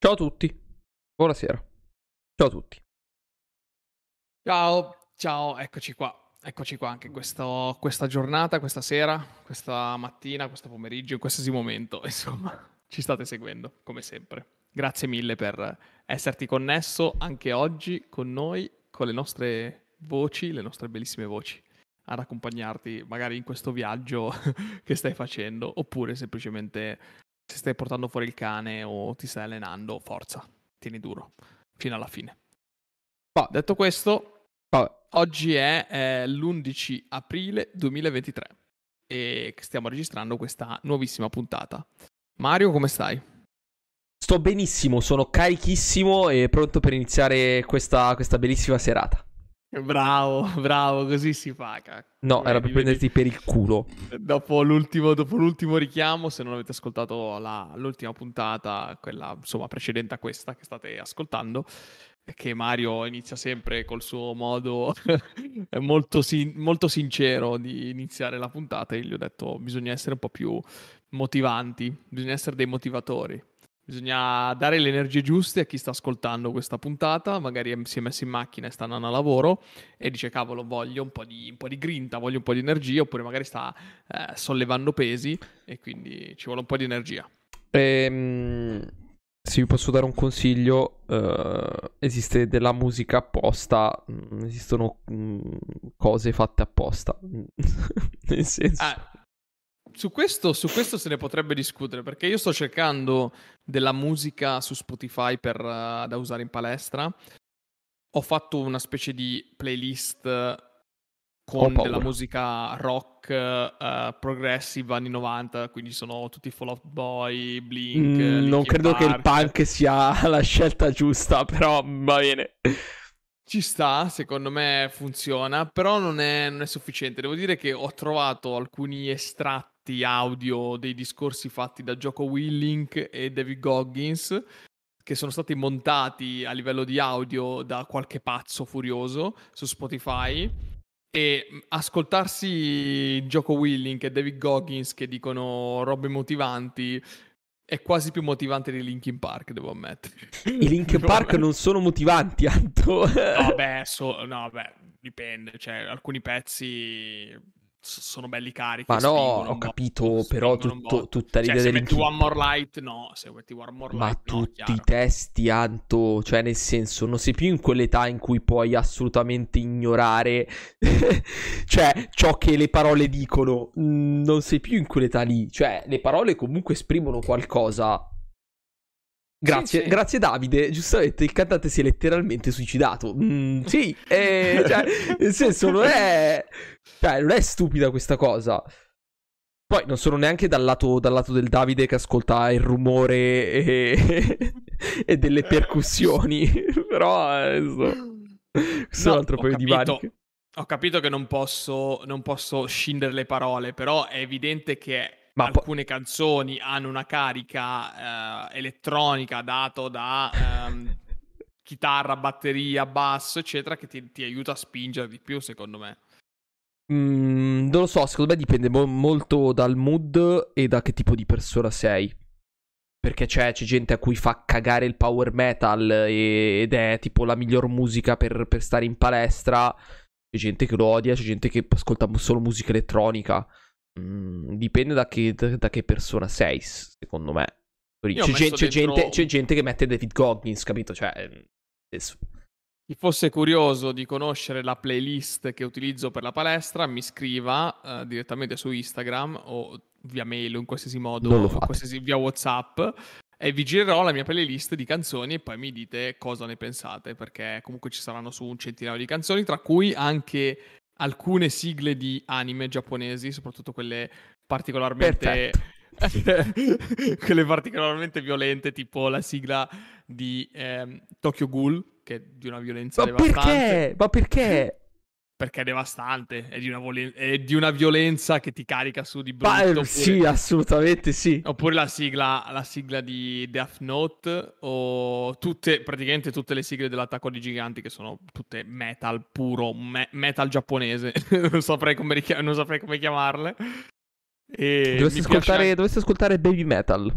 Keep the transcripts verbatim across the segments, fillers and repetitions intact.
Ciao a tutti, buonasera. Ciao a tutti. Ciao, ciao, eccoci qua, eccoci qua anche in questo, questa giornata, questa sera, questa mattina, questo pomeriggio, in qualsiasi momento, insomma, ci state seguendo, come sempre. Grazie mille per esserti connesso anche oggi con noi, con le nostre voci, le nostre bellissime voci, ad accompagnarti magari in questo viaggio che stai facendo, oppure semplicemente... se stai portando fuori il cane o ti stai allenando, forza, tieni duro, fino alla fine. Ma detto questo, vabbè, oggi è eh, l'undici aprile duemilaventitré e stiamo registrando questa nuovissima puntata. Mario, come stai? Sto benissimo, sono carichissimo e pronto per iniziare questa, questa bellissima serata. Bravo, bravo, così si fa. Cacca. No, era per prenderti per il culo. Dopo l'ultimo, dopo l'ultimo richiamo, se non avete ascoltato la, l'ultima puntata, quella insomma precedente a questa che state ascoltando, che Mario inizia sempre col suo modo molto, sin- molto sincero di iniziare la puntata, e gli ho detto bisogna essere un po' più motivanti, bisogna essere dei motivatori. Bisogna dare le energie giuste a chi sta ascoltando questa puntata, magari si è messo in macchina e sta andando a lavoro e dice cavolo voglio un po' di, un po' di grinta, voglio un po' di energia, oppure magari sta eh, sollevando pesi e quindi ci vuole un po' di energia. Ehm, se vi posso dare un consiglio, eh, esiste della musica apposta, esistono mh, cose fatte apposta, nel senso... Ah. Su questo, su questo se ne potrebbe discutere, perché io sto cercando della musica su Spotify per, uh, da usare in palestra. Ho fatto una specie di playlist con della musica rock, uh, progressive, anni novanta, quindi sono tutti Fall Out Boy, Blink... Mm, non credo Park. Che il punk sia la scelta giusta, però va bene. Ci sta, secondo me funziona, però non è, non è sufficiente. Devo dire che ho trovato alcuni estratti audio dei discorsi fatti da Jocko Willink e David Goggins che sono stati montati a livello di audio da qualche pazzo furioso su Spotify, e ascoltarsi Jocko Willink e David Goggins che dicono robe motivanti è quasi più motivante di Linkin Park, devo ammettere. I Linkin Park non sono motivanti, Anto. No, beh, so, no, beh, dipende, cioè alcuni pezzi... sono belli carichi. Ma no, ho capito, botto, però tutto, tutta l'idea, cioè, se metti One More Light, no, se metti One More Light, ma no, tutti chiaro. I testi, Anto, cioè nel senso, non sei più in quell'età in cui puoi assolutamente ignorare cioè ciò che le parole dicono, non sei più in quell'età lì, cioè le parole comunque esprimono qualcosa. Grazie, sì, sì. Grazie Davide, giustamente il cantante si è letteralmente suicidato. Mm, sì, eh, cioè, nel senso non è, cioè, non è stupida questa cosa. Poi non sono neanche dal lato, dal lato del Davide che ascolta il rumore e, e delle percussioni, però eh, so. Questo no, è un altro paio di maniche. Ho capito che non posso, non posso scindere le parole, però è evidente che... Ma alcune po- canzoni hanno una carica eh, elettronica dato da ehm, chitarra, batteria, basso, eccetera, che ti, ti aiuta a spingere di più, secondo me. Mm, non lo so, secondo me dipende mo- molto dal mood e da che tipo di persona sei. Perché c'è, c'è gente a cui fa cagare il power metal e, ed è tipo la miglior musica per, per stare in palestra. C'è gente che lo odia, c'è gente che ascolta solo musica elettronica. Dipende da che, da che persona sei, secondo me. C'è, gente, dentro... gente, c'è gente che mette David Goggins, capito? Cioè, chi fosse curioso di conoscere la playlist che utilizzo per la palestra, mi scriva uh, direttamente su Instagram o via mail o in qualsiasi modo, o qualsiasi, via WhatsApp, e vi girerò la mia playlist di canzoni e poi mi dite cosa ne pensate, perché comunque ci saranno su un centinaio di canzoni, tra cui anche... alcune sigle di anime giapponesi, soprattutto quelle particolarmente quelle particolarmente violente, tipo la sigla di ehm, Tokyo Ghoul, che è di una violenza ma devastante. Perché? Ma perché? Perché è devastante, è di una, volen- è di una violenza che ti carica su di brutto. Ma, oppure... sì, assolutamente sì. Oppure la sigla, la sigla di Death Note, o tutte, praticamente tutte le sigle dell'Attacco dei Giganti, che sono tutte metal puro, me- metal giapponese, non saprei come richiam- non saprei come chiamarle. E dovessi ascoltare, piace... dovessi ascoltare Baby Metal.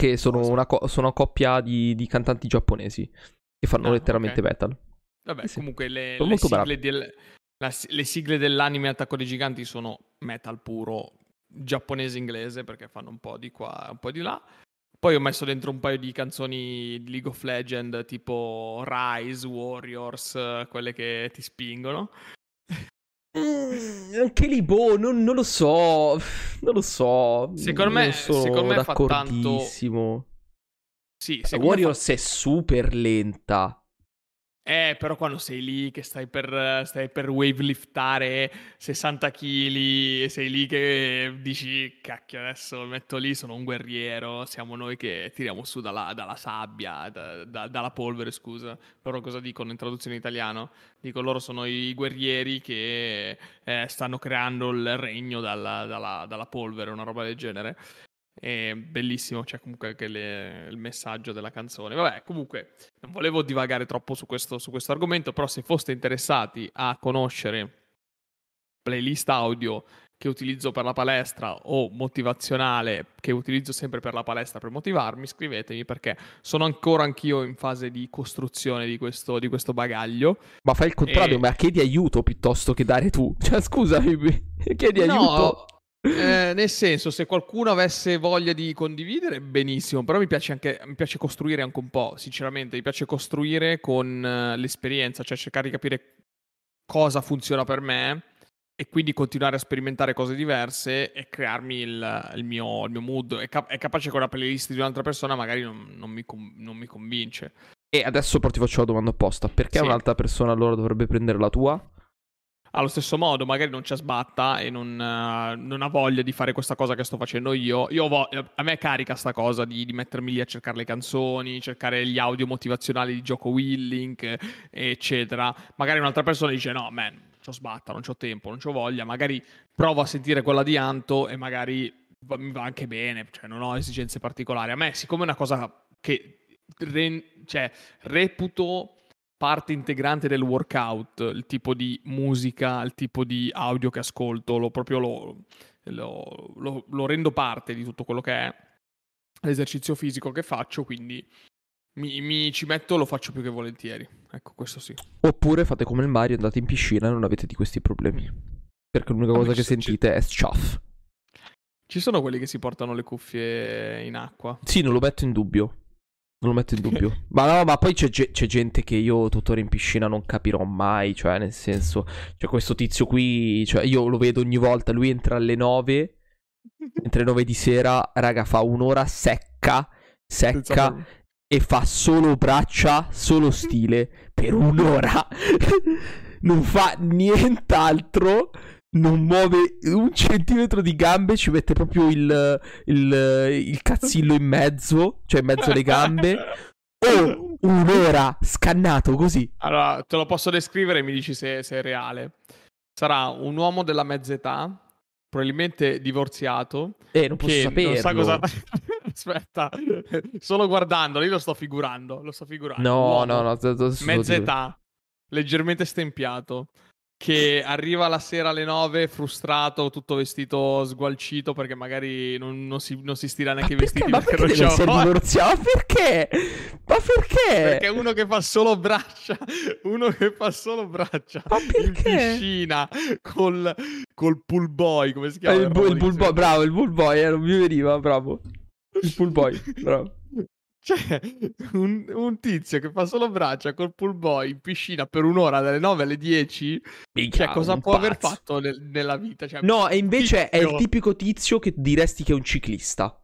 che sono una, co- sono una coppia di, di cantanti giapponesi che fanno ah, letteralmente okay. metal. Vabbè, sì, comunque le, le, sigle del, la, le sigle dell'anime Attacco dei Giganti sono metal puro giapponese-inglese, perché fanno un po' di qua, un po' di là. Poi ho messo dentro un paio di canzoni di League of Legends, tipo Rise, Warriors, quelle che ti spingono. Mm, anche lì, boh, non, non lo so, non lo so. Secondo me, secondo me fa tanto. Sì, Warriors fa... è super lenta. Eh, però quando sei lì che stai per, stai per waveliftare sessanta chilogrammi e sei lì che dici cacchio adesso mi metto lì, sono un guerriero, siamo noi che tiriamo su dalla, dalla sabbia, da, da, dalla polvere, scusa. Loro cosa dicono in traduzione italiano? Dico loro sono i guerrieri che eh, stanno creando il regno dalla, dalla, dalla polvere, una roba del genere. È bellissimo, c'è cioè comunque anche le, il messaggio della canzone. Vabbè, comunque non volevo divagare troppo su questo, su questo argomento, però se foste interessati a conoscere playlist audio che utilizzo per la palestra o motivazionale che utilizzo sempre per la palestra per motivarmi, scrivetemi, perché sono ancora anch'io in fase di costruzione di questo, di questo bagaglio. Ma fai il contrario, e... ma chiedi aiuto piuttosto che dare tu, cioè scusami, chiedi no, aiuto. Eh, nel senso, se qualcuno avesse voglia di condividere, benissimo, però mi piace anche mi piace costruire anche un po', sinceramente, mi piace costruire con uh, l'esperienza, cioè cercare di capire cosa funziona per me e quindi continuare a sperimentare cose diverse e crearmi il, il, mio, il mio mood. È, cap- è capace che una playlist di un'altra persona magari non, non, mi, com- non mi convince. E adesso però ti faccio la domanda apposta, perché sì. un'altra persona allora dovrebbe prendere la tua? Allo stesso modo, magari non ci sbatta e non, uh, non ha voglia di fare questa cosa che sto facendo io. Io vo- a me carica sta cosa di, di mettermi lì a cercare le canzoni, cercare gli audio motivazionali di Jocko Willink, eccetera. Magari un'altra persona dice no, man, c'ho sbatta, non c'ho tempo, non c'ho voglia. Magari provo a sentire quella di Anto e magari va- mi va anche bene, cioè non ho esigenze particolari. A me, siccome è una cosa che re- cioè, reputo... parte integrante del workout, il tipo di musica, il tipo di audio che ascolto, lo proprio lo, lo, lo, lo rendo parte di tutto quello che è l'esercizio fisico che faccio, quindi mi, mi ci metto, lo faccio più che volentieri. Ecco, questo sì. Oppure fate come il Mario, andate in piscina e non avete di questi problemi, perché l'unica cosa che sentite è schiaff. Ci sono quelli che si portano le cuffie in acqua? Sì, non lo metto in dubbio. Non lo metto in dubbio. Ma no, ma poi c'è, c'è gente che io tuttora in piscina non capirò mai. Cioè, nel senso, cioè questo tizio qui, cioè io lo vedo ogni volta, lui entra alle nove, entra alle nove di sera, raga, fa un'ora secca, secca, e fa solo braccia, solo stile, per un'ora. Non fa nient'altro. Non muove un centimetro di gambe, ci mette proprio il, il, il cazzillo in mezzo, cioè in mezzo alle gambe. Oh, un'ora scannato così. Allora, te lo posso descrivere e mi dici se, se è reale. Sarà un uomo della mezza età, probabilmente divorziato. Eh, non posso saperlo. Non sa cosa... Aspetta, solo guardandolo, io lo sto figurando, lo sto figurando. No, no, no. Mezza età, leggermente stempiato. Che arriva la sera alle nove frustrato, tutto vestito sgualcito perché magari non, non, si, non si stira neanche i vestiti. Ma perché, perché non divorziato? Perché? Ma perché? Perché uno che fa solo braccia, uno che fa solo braccia in piscina col, col pool boy, come si chiama? Il, bu- il pool boy, bravo, il pool boy, eh, non mi veniva, bravo. Il pool boy, bravo. C'è un, un tizio che fa solo braccia col pool boy in piscina per un'ora dalle nove alle dieci. Mica, cioè, cosa può pazzo. aver fatto nel, nella vita? Cioè, no, e invece tizio... è il tipico tizio che diresti che è un ciclista.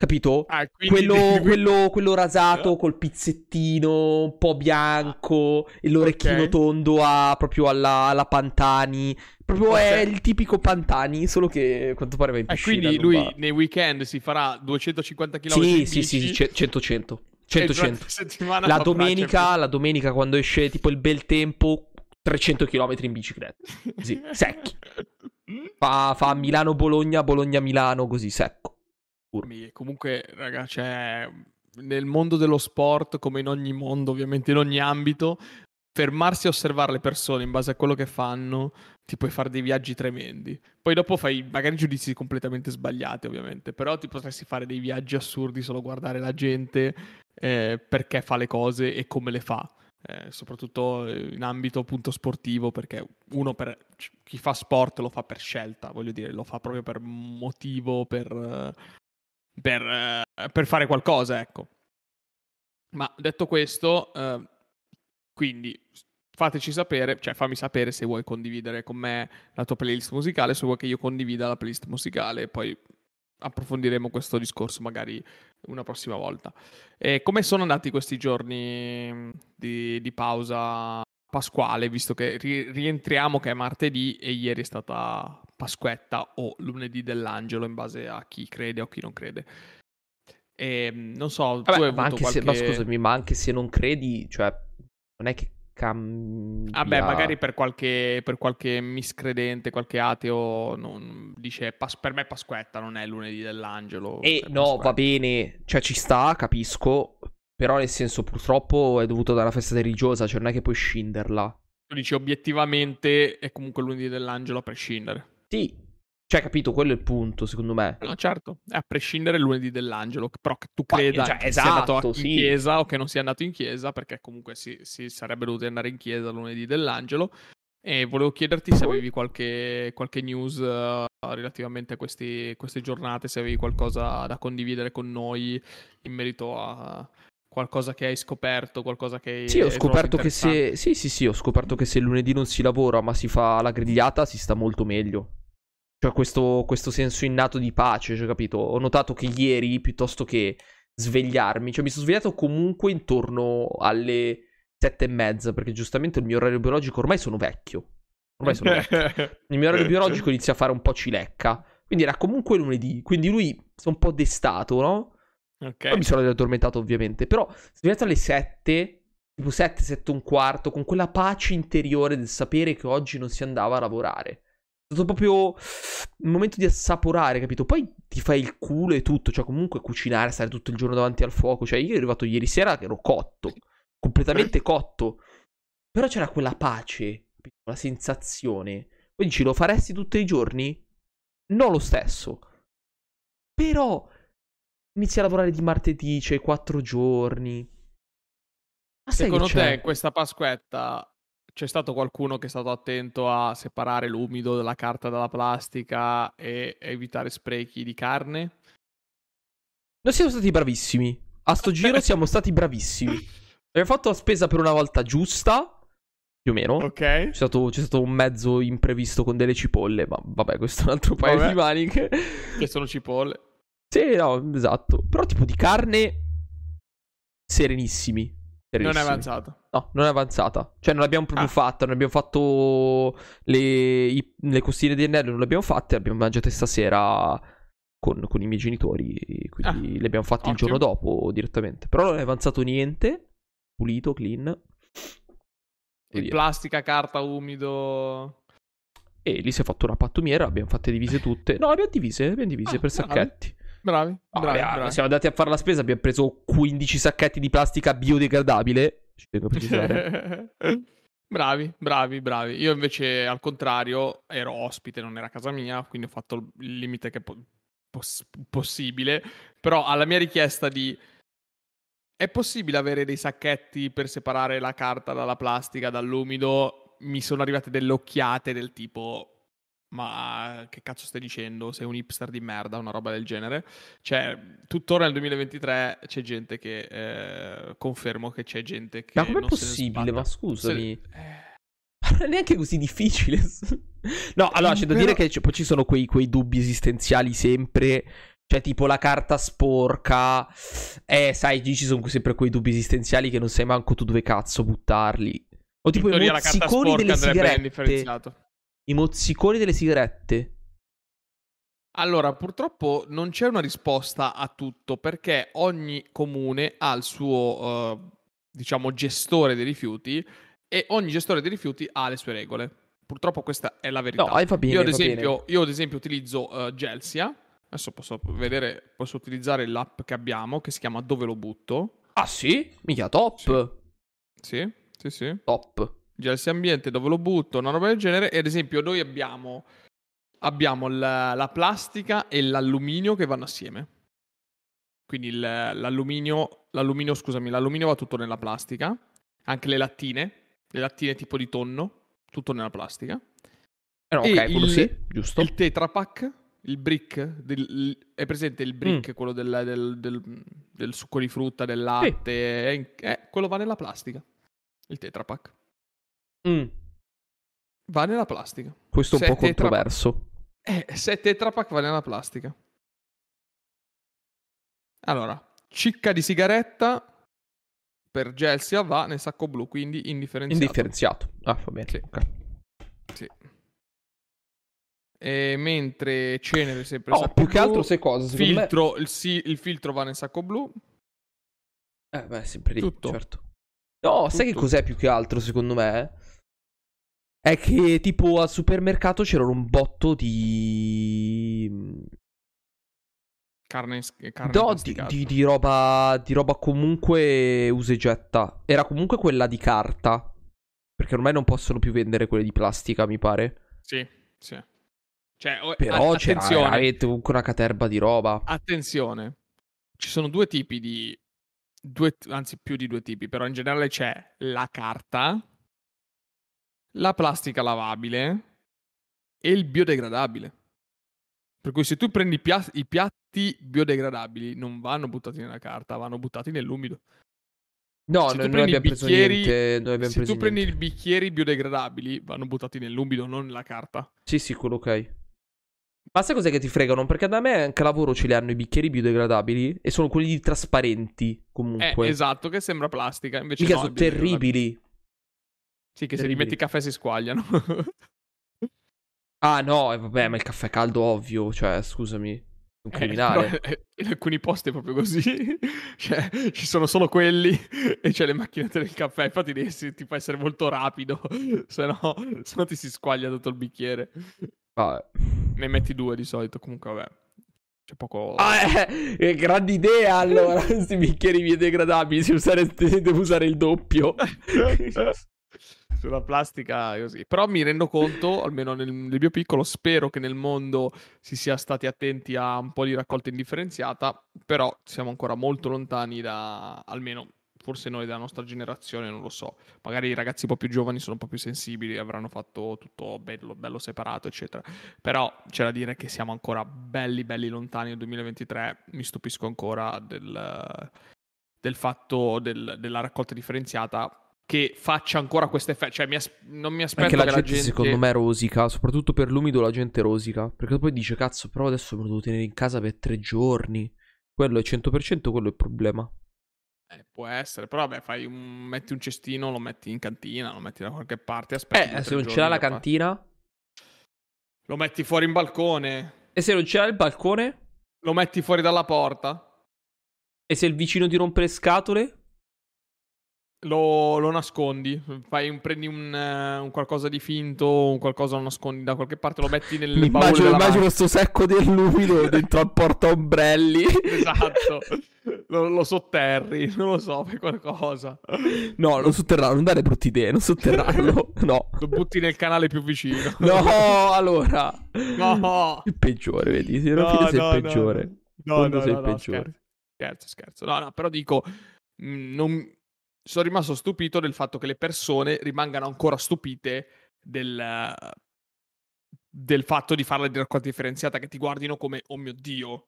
Capito? Ah, quindi... quello, quello, quello rasato col pizzettino un po' bianco ah, e l'orecchino okay. tondo a, proprio alla, alla Pantani. Proprio okay. È il tipico Pantani, solo che a quanto pare va in piscina. E eh, quindi lui va. Nei weekend si farà duecentocinquanta chilometri sì, di bici. Sì, sì, sì, cento cento. cento, cento. La, la, domenica, la domenica quando esce tipo il bel tempo, trecento chilometri in bicicletta. Sì, secchi. Fa, fa Milano-Bologna, Bologna-Milano, così secco. Comunque, raga, cioè, nel mondo dello sport, come in ogni mondo, ovviamente in ogni ambito, fermarsi a osservare le persone in base a quello che fanno, ti puoi fare dei viaggi tremendi. Poi dopo fai magari giudizi completamente sbagliati, ovviamente, però ti potresti fare dei viaggi assurdi solo guardare la gente, eh, perché fa le cose e come le fa. Eh, soprattutto in ambito appunto sportivo, perché uno per chi fa sport lo fa per scelta, voglio dire, lo fa proprio per motivo, per, per, per fare qualcosa, ecco. Ma detto questo, eh, quindi... fateci sapere, cioè fammi sapere se vuoi condividere con me la tua playlist musicale, se vuoi che io condivida la playlist musicale, e poi approfondiremo questo discorso magari una prossima volta. E come sono andati questi giorni di, di pausa pasquale, visto che ri- rientriamo che è martedì e ieri è stata Pasquetta o lunedì dell'angelo, in base a chi crede o chi non crede. E, non so, vabbè, tu hai ma avuto anche qualche... se, ma scusami, ma anche se non credi, cioè non è che cambia. Ah beh, magari per qualche, per qualche miscredente, qualche ateo, non, dice pas, per me Pasquetta non è lunedì dell'angelo. E no, Pasquetta. Va bene, cioè ci sta, capisco, però nel senso purtroppo è dovuto dalla festa religiosa, cioè non è che puoi scinderla. Tu dici obiettivamente è comunque lunedì dell'angelo a prescindere. Sì, cioè capito, quello è il punto secondo me. No certo, è a prescindere il lunedì dell'angelo, però che tu creda, cioè, che esatto, sia andato in sì. chiesa o che non sia andato in chiesa, perché comunque si, si sarebbe dovuto andare in chiesa lunedì dell'angelo. E volevo chiederti se avevi qualche, qualche news uh, relativamente a questi, queste giornate, se avevi qualcosa da condividere con noi in merito a qualcosa che hai scoperto, qualcosa che hai... Sì, ho scoperto che se... Sì, sì, sì, ho scoperto che se lunedì non si lavora ma si fa la grigliata si sta molto meglio. Cioè questo, questo senso innato di pace, cioè, capito? Ho notato che ieri, piuttosto che svegliarmi, cioè mi sono svegliato comunque intorno alle sette e mezza, perché giustamente il mio orario biologico, ormai sono vecchio, ormai sono vecchio. Il mio orario biologico inizia a fare un po' cilecca, quindi era comunque lunedì, quindi lui sono un po' destato, no? Okay. Poi mi sono addormentato ovviamente, però svegliato alle sette, tipo sette, sette e un quarto, con quella pace interiore del sapere che oggi non si andava a lavorare. È stato proprio il momento di assaporare, capito? Poi ti fai il culo e tutto, cioè comunque cucinare, stare tutto il giorno davanti al fuoco. Cioè io ero arrivato ieri sera che ero cotto, completamente cotto. Però c'era quella pace, la sensazione. Poi dici, lo faresti tutti i giorni? No, lo stesso. Però inizi a lavorare di martedì, cioè quattro giorni. Ma secondo te questa Pasquetta... c'è stato qualcuno che è stato attento a separare l'umido dalla carta dalla plastica e evitare sprechi di carne? Noi siamo stati bravissimi. A sto giro siamo stati bravissimi. Abbiamo fatto la spesa per una volta giusta, più o meno. Ok. C'è stato, c'è stato un mezzo imprevisto con delle cipolle, ma vabbè, questo è un altro paio vabbè. di maniche. Che sono cipolle. Sì, no, esatto. Però tipo di carne serenissimi. Non è avanzata. No, non è avanzata. Cioè non l'abbiamo proprio ah. fatta. Non abbiamo fatto le, i, le costine di anello. Non le abbiamo fatte. Le abbiamo mangiate stasera con, con i miei genitori. Quindi ah. le abbiamo fatte Ottimo. il giorno dopo direttamente. Però non è avanzato niente. Pulito, clean. E e plastica, carta, umido. E lì si è fatta una pattumiera. Abbiamo fatte divise tutte. No, le abbiamo divise. Le abbiamo divise ah, per sacchetti. Bravi. Bravi, ah, bravi, beh, bravi. Siamo andati a fare la spesa, abbiamo preso quindici sacchetti di plastica biodegradabile. Ci tengo a precisare. Bravi, bravi, bravi. Io invece al contrario ero ospite, non era a casa mia, quindi ho fatto il limite che è po- poss- possibile. Però alla mia richiesta di è possibile avere dei sacchetti per separare la carta dalla plastica, dall'umido, mi sono arrivate delle occhiate del tipo... ma che cazzo stai dicendo? Sei un hipster di merda, una roba del genere. Cioè, tuttora nel duemilaventitré c'è gente che eh, confermo che c'è gente che... Ma com'è non possibile? Se ne ma scusami, se... eh... non è neanche così difficile. No, allora c'è da Però... dire che c- poi ci sono quei, quei dubbi esistenziali sempre. Cioè tipo la carta sporca. Eh, sai, ci sono sempre quei dubbi esistenziali che non sai manco tu dove cazzo buttarli. O tipo i mozziconi delle sigarette. I mozziconi delle sigarette. Allora, purtroppo non c'è una risposta a tutto, perché ogni comune ha il suo, eh, diciamo, gestore dei rifiuti e ogni gestore dei rifiuti ha le sue regole. Purtroppo questa è la verità. No, va bene, io, ad esempio, va bene. io ad esempio utilizzo uh, Gelsia. Adesso posso vedere, posso utilizzare l'app che abbiamo, che si chiama Dove Lo Butto. Ah sì? Mica top! Sì, sì, sì. sì. Top. Gelsia ambiente, Dove Lo Butto, una roba del genere. E ad esempio noi abbiamo abbiamo la, la plastica e l'alluminio che vanno assieme. Quindi il, l'alluminio, l'alluminio, scusami, l'alluminio va tutto nella plastica, anche le lattine, le lattine tipo di tonno, tutto nella plastica. Però, e ok, quello il, sì, giusto. Il Tetra Pak, il brick, del, è presente il brick, mm. quello del, del, del, del succo di frutta, del latte, sì. eh, quello va nella plastica, il Tetra Pak. Mm. Va nella plastica. Questo è un po' controverso. Eh, se Tetra Pak va nella plastica. Allora, cicca di sigaretta per Gelsia va nel sacco blu, quindi indifferenziato. Indifferenziato, ah va bene. Sì. Okay. Sì. E mentre cenere sempre oh, sacco più blu, che altro se cosa? Filtro, me... il, sì, il filtro va nel sacco blu. Eh beh, sempre lì, tutto. Certo. No, tutto. Sai che cos'è più che altro secondo me? È che tipo al supermercato c'erano un botto di... Carne, carne no, di, di, di roba di roba comunque usa e getta. Era comunque quella di carta, perché ormai non possono più vendere quelle di plastica, mi pare. Sì, sì. Cioè, però c'è veramente comunque una caterba di roba. Attenzione, ci sono due tipi di due, anzi più di due tipi, però in generale c'è la carta, la plastica lavabile e il biodegradabile. Per cui se tu prendi i piatti, i piatti biodegradabili non vanno buttati nella carta, vanno buttati nell'umido. No, noi abbiamo preso niente. Se tu prendi i bicchieri biodegradabili vanno buttati nell'umido, non nella carta. Sì, sì, quello ok. Ma sai cos'è che ti fregano? Perché da me anche a lavoro ce li hanno i bicchieri biodegradabili e sono quelli trasparenti comunque. Eh, esatto, che sembra plastica. Invece no, sono terribili. Sì, che terribili. Se li metti caffè si squagliano. Ah no, eh, vabbè, ma il caffè caldo ovvio, cioè, scusami, un criminale. Eh, no, in alcuni posti è proprio così, cioè, ci sono solo quelli e c'è le macchinette del caffè, infatti devi, ti fa essere molto rapido, se no, se no ti si squaglia tutto il bicchiere. Vabbè. Ne metti due di solito, comunque vabbè, c'è poco... Ah, eh, eh, grande idea allora, questi bicchieri biodegradabili, se usare, devo usare il doppio. Sulla plastica così. Però mi rendo conto, almeno nel, nel mio piccolo, spero che nel mondo si sia stati attenti a un po' di raccolta indifferenziata, però siamo ancora molto lontani da, almeno forse noi della nostra generazione, non lo so, magari i ragazzi un po' più giovani sono un po' più sensibili, avranno fatto tutto bello, bello separato eccetera, però c'è da dire che siamo ancora belli belli lontani nel duemilaventitré, mi stupisco ancora del, del fatto del, della raccolta differenziata che faccia ancora questo effetto, cioè mi as- non mi aspetto che la, che gente, la gente secondo me rosica, soprattutto per l'umido la gente rosica, perché poi dice cazzo però adesso me lo devo tenere in casa per tre giorni, quello è cento per cento, quello è il problema. Eh, può essere, però vabbè fai un... metti un cestino, lo metti in cantina, lo metti da qualche parte, aspetti eh, se non ce l'ha la cantina fa... lo metti fuori in balcone, e se non ce l'ha il balcone lo metti fuori dalla porta, e se il vicino ti rompe le scatole Lo, lo nascondi, fai un, prendi un, uh, un qualcosa di finto, un qualcosa lo nascondi da qualche parte, lo metti nel mi baule immagino, immagino sto secco dell'umido dentro al portaombrelli. Esatto. Lo, lo sotterri, non lo so, fai qualcosa. No, non sotterrarlo, non dare brutte idee, non sotterrarlo, no. Lo butti nel canale più vicino. No, allora. No. Il peggiore, vedi, se no, sei no, il peggiore. No, no, no, sei no, il peggiore. Scherzo, scherzo. No, no, però dico, mh, non... sono rimasto stupito del fatto che le persone rimangano ancora stupite del, del fatto di farla di raccolta differenziata, che ti guardino come, oh mio Dio,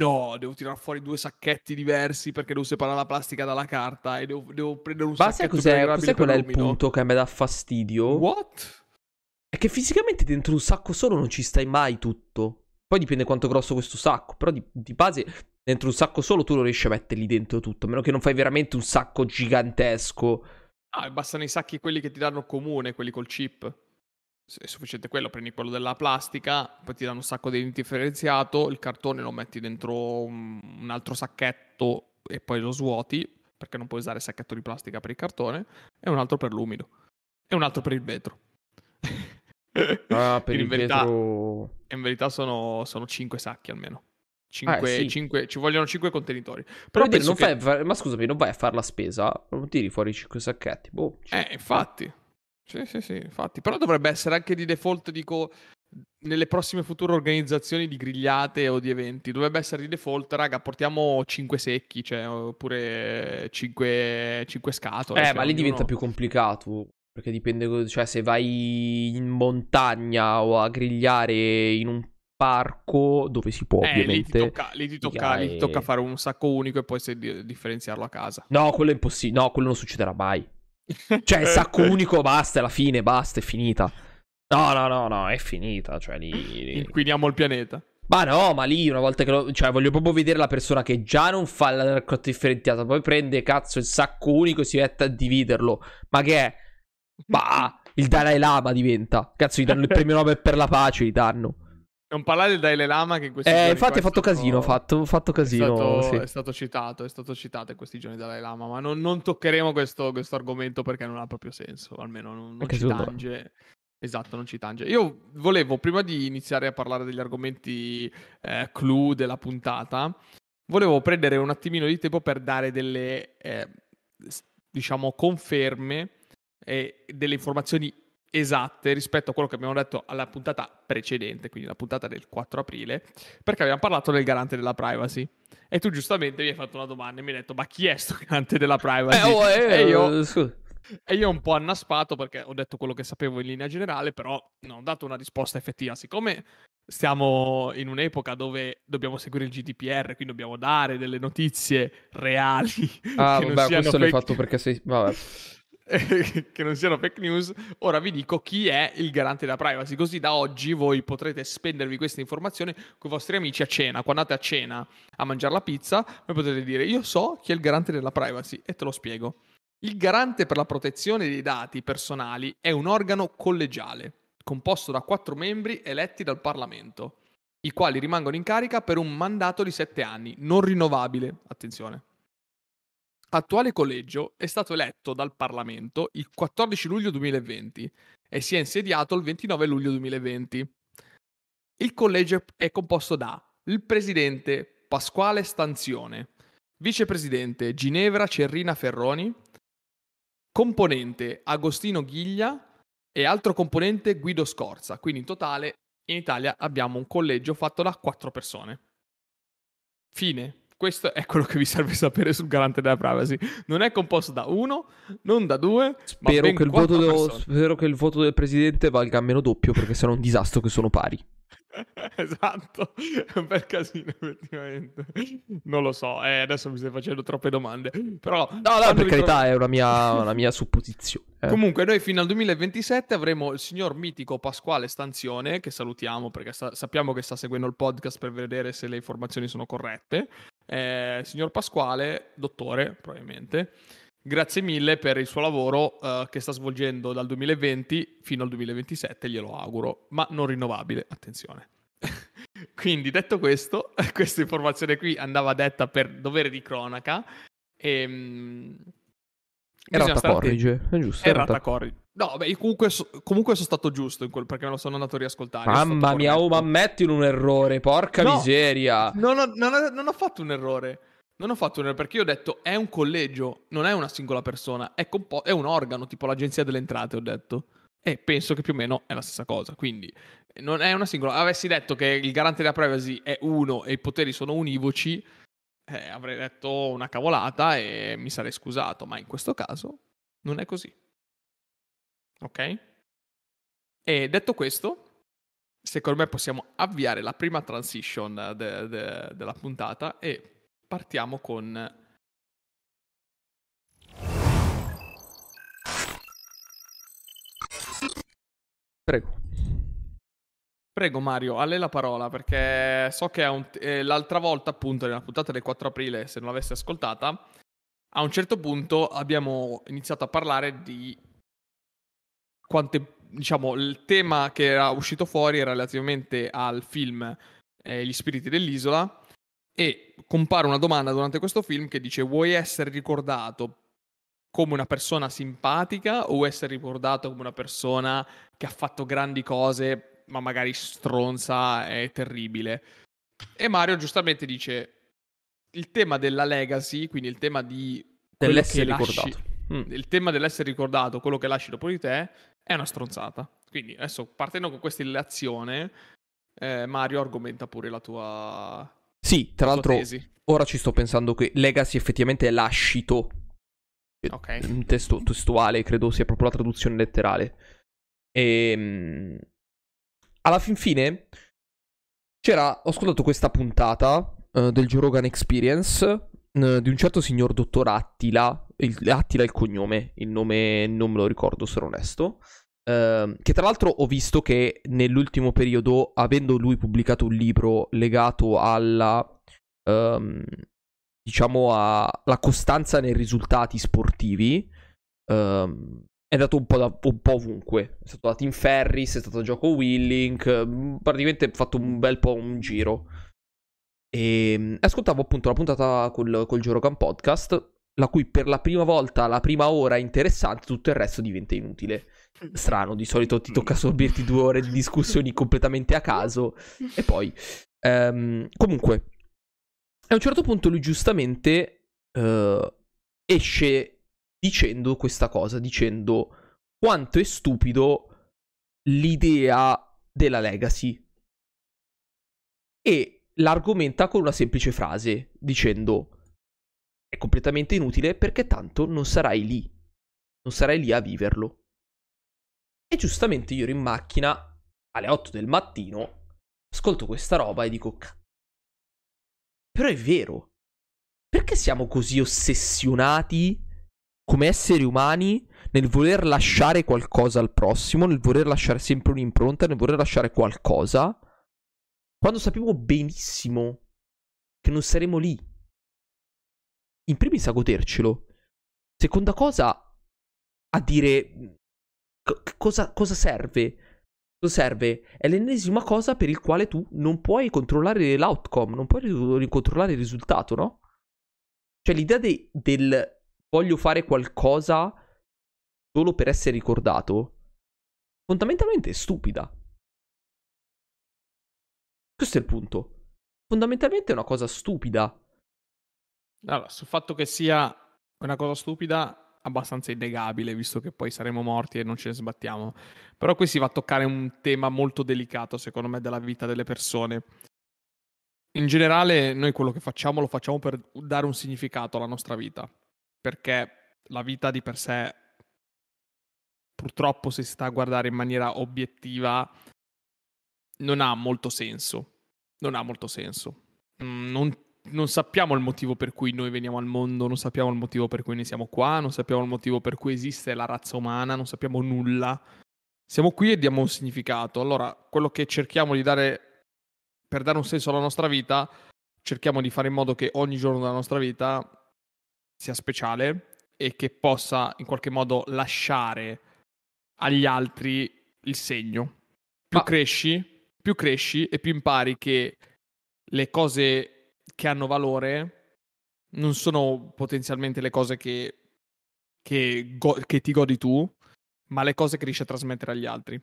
no, devo tirare fuori due sacchetti diversi perché devo separare la plastica dalla carta e devo, devo prendere un ma sacchetto cos'è, per grabile. Ma sai qual è il punto che a me dà fastidio? What? È che fisicamente dentro un sacco solo non ci stai mai tutto. Poi dipende quanto grosso questo sacco, però di, di base... dentro un sacco solo tu non riesci a metterli dentro tutto, a meno che non fai veramente un sacco gigantesco. Ah, bastano i sacchi quelli che ti danno comune, quelli col chip. È sufficiente quello, prendi quello della plastica, poi ti danno un sacco di indifferenziato, il cartone lo metti dentro un altro sacchetto e poi lo svuoti, perché non puoi usare il sacchetto di plastica per il cartone, e un altro per l'umido, e un altro per il vetro. Ah, per in il verità, vetro... In verità sono, sono cinque sacchi almeno. cinque, eh, sì. cinque, ci vogliono cinque contenitori. Però, Però non che... fai, ma scusami, non vai a fare la spesa, non tiri fuori cinque sacchetti. Boh, cinque. Eh, infatti. Sì, sì, sì, infatti. Però dovrebbe essere anche di default, dico, nelle prossime future organizzazioni di grigliate o di eventi, dovrebbe essere di default, raga, portiamo cinque secchi, cioè, oppure cinque scatole. Eh, cioè, ma lì ognuno... diventa più complicato, perché dipende, cioè, se vai in montagna o a grigliare in un parco dove si può, eh, ovviamente lì ti tocca, lì ti tocca, e... lì ti tocca fare un sacco unico e poi se differenziarlo a casa. No, quello è impossibile, no, quello non succederà mai. Cioè il sacco unico basta, alla fine basta, è finita. No, no, no, no, è finita, cioè lì, lì... inquiniamo il pianeta. Ma no, ma lì una volta che lo... cioè voglio proprio vedere la persona che già non fa la raccolta differenziata, poi prende cazzo il sacco unico e si mette a dividerlo. Ma che è? Bah, il Dalai Lama diventa. Cazzo, gli danno il premio Nobel per la pace, gli danno. Non parlare del Dalai Lama che in questi eh, giorni... Infatti ha fatto stato... casino, ha fatto, fatto casino. È stato, sì. è stato citato, è stato citato in questi giorni Dalai Lama, ma non, non toccheremo questo, questo argomento perché non ha proprio senso, almeno non, non ci tange. Esatto, non ci tange. Io volevo, prima di iniziare a parlare degli argomenti eh, clou della puntata, volevo prendere un attimino di tempo per dare delle, eh, diciamo, conferme e delle informazioni esatte rispetto a quello che abbiamo detto alla puntata precedente, quindi la puntata del quattro aprile, perché abbiamo parlato del garante della privacy e tu giustamente mi hai fatto una domanda e mi hai detto: ma chi è sto garante della privacy? Eh, oh, eh, e, io, e io un po' annaspato perché ho detto quello che sapevo in linea generale, però non ho dato una risposta effettiva. Siccome stiamo in un'epoca dove dobbiamo seguire il G D P R, quindi dobbiamo dare delle notizie reali. Ah, che vabbè, non questo l'hai fatto perché sei... vabbè. Che non siano fake news. Ora vi dico chi è il garante della privacy, così da oggi voi potrete spendervi questa informazione con i vostri amici a cena. Quando andate a cena a mangiare la pizza, voi potete dire: io so chi è il garante della privacy, e te lo spiego. Il garante per la protezione dei dati personali è un organo collegiale composto da quattro membri eletti dal Parlamento, i quali rimangono in carica per un mandato di sette anni non rinnovabile. Attenzione. Attuale collegio è stato eletto dal Parlamento il quattordici luglio duemilaventi e si è insediato il ventinove luglio duemilaventi. Il collegio è composto da il presidente Pasquale Stanzione, vicepresidente Ginevra Cerrina Ferroni, componente Agostino Ghiglia e altro componente Guido Scorza. Quindi in totale in Italia abbiamo un collegio fatto da quattro persone. Fine. Questo è quello che vi serve sapere sul garante della privacy. Non è composto da uno, non da due, spero, ma ben che il voto dello, spero che il voto del presidente valga almeno doppio, perché sennò è un disastro che sono pari. Esatto, è un bel casino effettivamente. Non lo so, eh, adesso mi stai facendo troppe domande. Però no, no, per carità, trovo... è una mia, una mia supposizione. Eh. Comunque noi fino al duemilaventisette avremo il signor mitico Pasquale Stanzione, che salutiamo perché sa- sappiamo che sta seguendo il podcast per vedere se le informazioni sono corrette. Eh, signor Pasquale, dottore probabilmente, grazie mille per il suo lavoro eh, che sta svolgendo dal duemilaventi fino al duemilaventisette, glielo auguro, ma non rinnovabile, attenzione. Quindi detto questo, questa informazione qui andava detta per dovere di cronaca e... Mh, errata corrige, è giusto, errata corrige. No, beh, comunque, comunque sono stato giusto in quel, perché me lo sono andato a riascoltare. Mamma mia, oh, ma ammetti un errore, porca no, miseria. Non ho, non, ho, non ho fatto un errore. Non ho fatto un errore, perché io ho detto è un collegio, non è una singola persona, è, compo- è un organo, tipo l'Agenzia delle Entrate, ho detto. E penso che più o meno è la stessa cosa, quindi non è una singola. Avessi detto che il garante della privacy è uno e i poteri sono univoci, eh, avrei detto una cavolata e mi sarei scusato, ma in questo caso non è così. Ok? E detto questo, secondo me possiamo avviare la prima transition de- de- della puntata e partiamo con Prego. Prego Mario, a lei la parola, perché so che un t- eh, l'altra volta, appunto, nella puntata del quattro aprile, se non l'avessi ascoltata, a un certo punto abbiamo iniziato a parlare di quante, diciamo, il tema che era uscito fuori era relativamente al film eh, Gli spiriti dell'isola, e compare una domanda durante questo film che dice: vuoi essere ricordato come una persona simpatica o essere ricordato come una persona che ha fatto grandi cose ma magari stronza e terribile? E Mario giustamente dice il tema della legacy, quindi il tema di dell'essere ricordato lasci, mm. il tema dell'essere ricordato, quello che lasci dopo di te, è una stronzata. Quindi adesso, partendo con questa illazione, eh, Mario, argomenta pure la tua... Sì, tra l'altro, ora ci sto pensando che Legacy effettivamente è lascito. Okay. Un testo testuale, credo sia proprio la traduzione letterale. E alla fin fine c'era, ho ascoltato questa puntata uh, del Joe Rogan Experience uh, di un certo signor dottor Attila, il, Attila è il cognome, il nome non me lo ricordo, sono onesto. Uh, che tra l'altro ho visto che nell'ultimo periodo, avendo lui pubblicato un libro legato alla um, diciamo alla costanza nei risultati sportivi, um, è andato un po', da, un po' ovunque. È stato da Tim Ferriss, è stato da Jocko Willink, praticamente ha fatto un bel po' un giro. E ascoltavo appunto la puntata col, col Joe Rogan Podcast, la cui per la prima volta la prima ora è interessante, tutto il resto diventa inutile. Strano, di solito ti tocca sorbirti due ore di discussioni completamente a caso. E poi um, comunque a un certo punto lui giustamente uh, esce dicendo questa cosa, dicendo quanto è stupido l'idea della legacy, e l'argomenta con una semplice frase dicendo: è completamente inutile perché tanto non sarai lì, non sarai lì a viverlo. E giustamente io ero in macchina alle otto del mattino, ascolto questa roba e dico: C- però è vero, perché siamo così ossessionati come esseri umani nel voler lasciare qualcosa al prossimo, nel voler lasciare sempre un'impronta, nel voler lasciare qualcosa, quando sappiamo benissimo che non saremo lì? In primis a godercelo, seconda cosa a dire... Cosa, cosa serve? Cosa serve? È l'ennesima cosa per il quale tu non puoi controllare l'outcome, non puoi controllare il risultato, no? Cioè l'idea de- del voglio fare qualcosa solo per essere ricordato fondamentalmente è stupida. Questo è il punto. Fondamentalmente è una cosa stupida. Allora, sul fatto che sia una cosa stupida... abbastanza innegabile, visto che poi saremo morti e non ce ne sbattiamo. Però qui si va a toccare un tema molto delicato, secondo me, della vita delle persone. In generale, noi quello che facciamo lo facciamo per dare un significato alla nostra vita, perché la vita di per sé, purtroppo, se si sta a guardare in maniera obiettiva, non ha molto senso. Non ha molto senso. Non Non sappiamo il motivo per cui noi veniamo al mondo, non sappiamo il motivo per cui noi siamo qua, non sappiamo il motivo per cui esiste la razza umana, non sappiamo nulla. Siamo qui e diamo un significato. Allora, quello che cerchiamo di dare, per dare un senso alla nostra vita, cerchiamo di fare in modo che ogni giorno della nostra vita sia speciale e che possa in qualche modo lasciare agli altri il segno. Più Ma... cresci, più cresci e più impari che le cose... che hanno valore non sono potenzialmente le cose che che, go- che ti godi tu, ma le cose che riesci a trasmettere agli altri.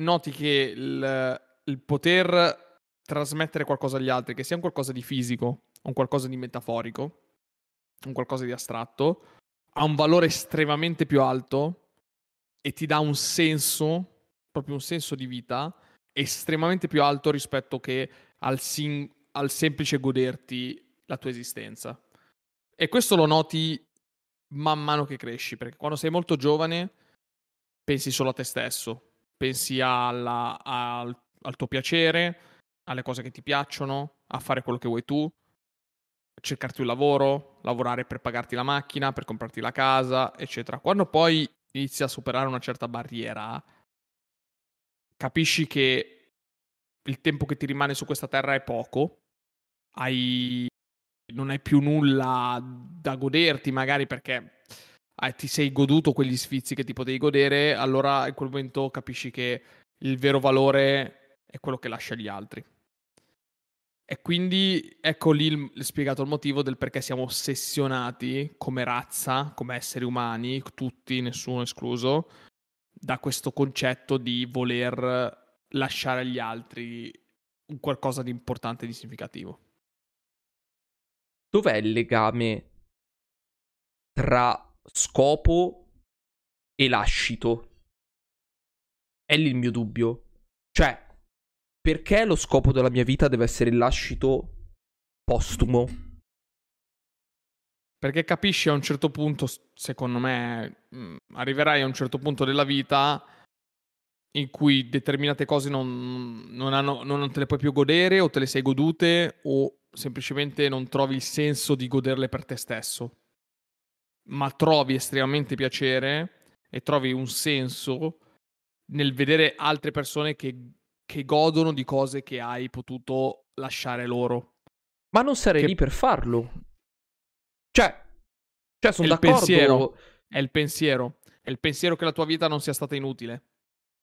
Noti che il, il poter trasmettere qualcosa agli altri, che sia un qualcosa di fisico, un qualcosa di metaforico, un qualcosa di astratto, ha un valore estremamente più alto e ti dà un senso, proprio un senso di vita estremamente più alto rispetto che al sing- al semplice goderti la tua esistenza. E questo lo noti man mano che cresci, perché quando sei molto giovane pensi solo a te stesso, pensi alla, al, al tuo piacere, alle cose che ti piacciono, a fare quello che vuoi tu, cercarti un lavoro, lavorare per pagarti la macchina, per comprarti la casa, eccetera. Quando poi inizi a superare una certa barriera, capisci che il tempo che ti rimane su questa terra è poco, hai... non hai più nulla da goderti, magari perché eh, ti sei goduto quegli sfizi che ti potevi godere. Allora in quel momento capisci che il vero valore è quello che lascia agli altri. E quindi ecco lì il... spiegato il motivo del perché siamo ossessionati come razza, come esseri umani, tutti, nessuno escluso, da questo concetto di voler lasciare agli altri un qualcosa di importante e di significativo. Dov'è il legame tra scopo e lascito? è lì il mio dubbio. Cioè, perché lo scopo della mia vita deve essere il lascito postumo? Perché capisci a un certo punto, secondo me, mh, arriverai a un certo punto della vita in cui determinate cose non, non, hanno, non te le puoi più godere, o te le sei godute, o semplicemente non trovi il senso di goderle per te stesso, ma trovi estremamente piacere e trovi un senso nel vedere altre persone che, che godono di cose che hai potuto lasciare loro. Ma non sarei che... lì per farlo. Cioè, cioè sono d'accordo. Pensiero, è il pensiero. È il pensiero che la tua vita non sia stata inutile,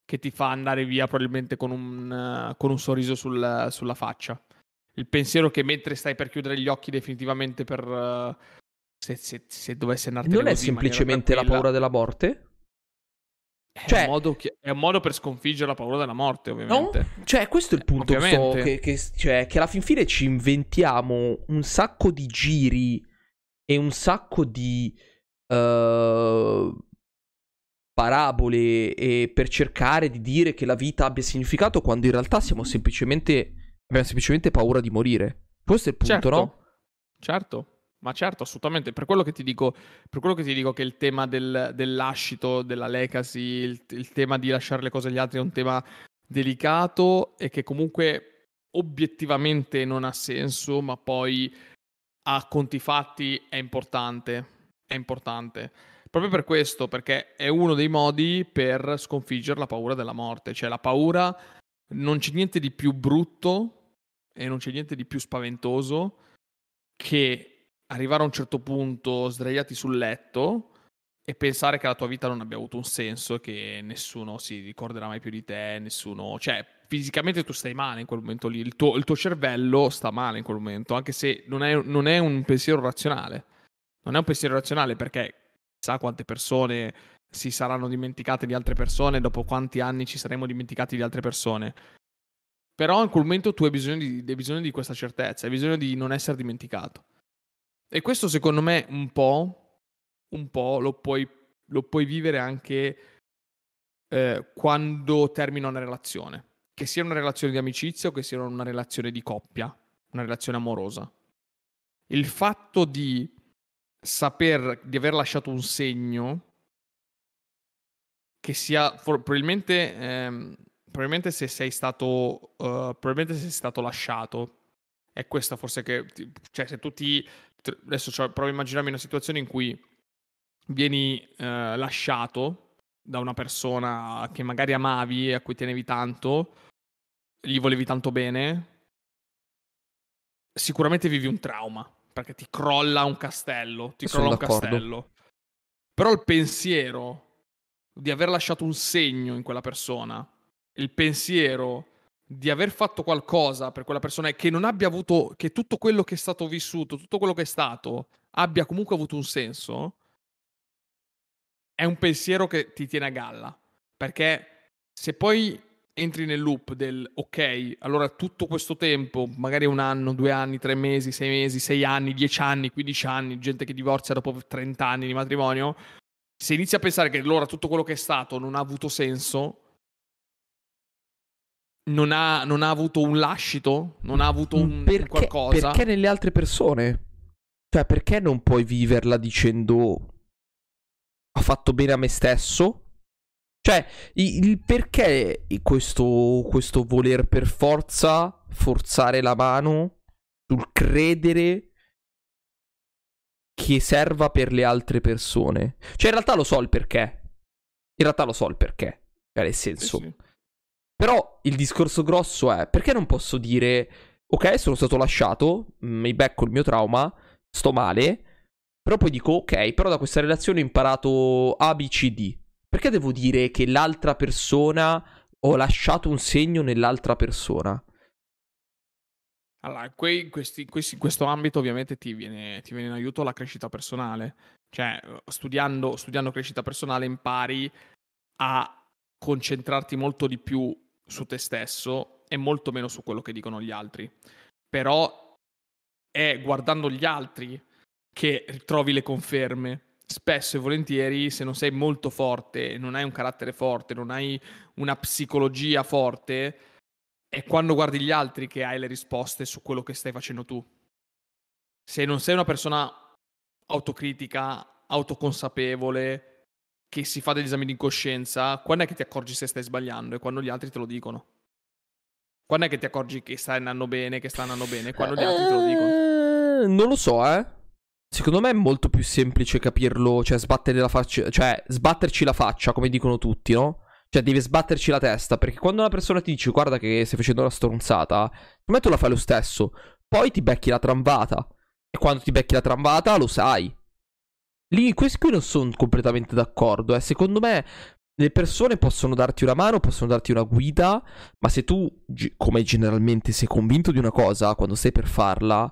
che ti fa andare via probabilmente con un, uh, con un sorriso sul, uh, sulla faccia. Il pensiero che mentre stai per chiudere gli occhi definitivamente per... Uh, se, se, se dovesse andartene così... Non è semplicemente la paura della morte? È, cioè, un modo che, è un modo per sconfiggere la paura della morte, ovviamente. No? Cioè, questo è il punto, eh, so, che, che, cioè, che alla fin fine ci inventiamo un sacco di giri e un sacco di uh, parabole e per cercare di dire che la vita abbia significato, quando in realtà siamo semplicemente abbiamo semplicemente paura di morire. Questo è il punto, certo, no? Certo. Ma certo, assolutamente, per quello che ti dico, per quello che ti dico che il tema del, del lascito, della legacy, il, il tema di lasciare le cose agli altri è un tema delicato e che comunque obiettivamente non ha senso, ma poi a conti fatti è importante, è importante. Proprio per questo, perché è uno dei modi per sconfiggere la paura della morte, cioè la paura, non c'è niente di più brutto e non c'è niente di più spaventoso che arrivare a un certo punto sdraiati sul letto e pensare che la tua vita non abbia avuto un senso, che nessuno si ricorderà mai più di te, nessuno... Cioè, fisicamente tu stai male in quel momento lì, il tuo, il tuo cervello sta male in quel momento, anche se non è, non è un pensiero razionale. Non è un pensiero razionale perché chissà quante persone si saranno dimenticate di altre persone, dopo quanti anni ci saremo dimenticati di altre persone. Però in quel momento tu hai bisogno di, hai bisogno di questa certezza, hai bisogno di non essere dimenticato. E questo secondo me un po', un po' lo puoi, lo puoi vivere anche eh, quando termina una relazione. Che sia una relazione di amicizia o che sia una relazione di coppia, una relazione amorosa. Il fatto di saper, di aver lasciato un segno, che sia for, probabilmente, ehm, probabilmente se sei stato, uh, probabilmente se sei stato lasciato, è questa forse che, cioè se tu ti... Adesso cioè, provo a immaginarmi una situazione in cui vieni eh, lasciato da una persona che magari amavi e a cui tenevi tanto, gli volevi tanto bene. Sicuramente vivi un trauma, perché ti crolla un castello, ti crolla un castello. Però il pensiero di aver lasciato un segno in quella persona, il pensiero di aver fatto qualcosa per quella persona e che non abbia avuto, che tutto quello che è stato vissuto, tutto quello che è stato, abbia comunque avuto un senso, è un pensiero che ti tiene a galla. Perché se poi entri nel loop del ok, allora tutto questo tempo, magari un anno, due anni, tre mesi, sei mesi, sei anni, dieci anni, quindici anni, gente che divorzia dopo trenta anni di matrimonio, se inizi a pensare che allora tutto quello che è stato non ha avuto senso, Non ha, non ha avuto un lascito, non ha avuto un perché, qualcosa. Perché nelle altre persone? Cioè, perché non puoi viverla dicendo ha fatto bene a me stesso? Cioè, il perché questo, questo voler per forza forzare la mano sul credere che serva per le altre persone? Cioè, in realtà lo so il perché. In realtà lo so il perché. Cioè, nel senso... Sì, sì. Però il discorso grosso è, perché non posso dire, ok, sono stato lasciato, mi becco il mio trauma, sto male, però poi dico, ok, però da questa relazione ho imparato A, B, C, D. Perché devo dire che l'altra persona, ho lasciato un segno nell'altra persona? Allora, in questo ambito ovviamente ti viene, ti viene in aiuto la crescita personale. Cioè, studiando, studiando crescita personale impari a concentrarti molto di più su te stesso e molto meno su quello che dicono gli altri. Però è guardando gli altri che trovi le conferme. spesso e volentieri, se non sei molto forte, non hai un carattere forte, non hai una psicologia forte, è quando guardi gli altri che hai le risposte su quello che stai facendo tu. Se non sei una persona autocritica, autoconsapevole, che si fa degli esami di coscienza, quando è che ti accorgi se stai sbagliando? E quando gli altri te lo dicono. Quando è che ti accorgi che sta andando bene, che sta andando bene? Quando gli altri te lo dicono? Non lo so, eh. Secondo me è molto più semplice capirlo, cioè sbattere la faccia, cioè sbatterci la faccia, come dicono tutti, no? Cioè devi sbatterci la testa, perché quando una persona ti dice "guarda che stai facendo una stronzata", per me tu la fai lo stesso. Poi ti becchi la tramvata. E quando ti becchi la tramvata lo sai. Lì, questi qui non sono completamente d'accordo, eh. Secondo me le persone possono darti una mano, possono darti una guida, ma se tu, come generalmente, sei convinto di una cosa quando stai per farla,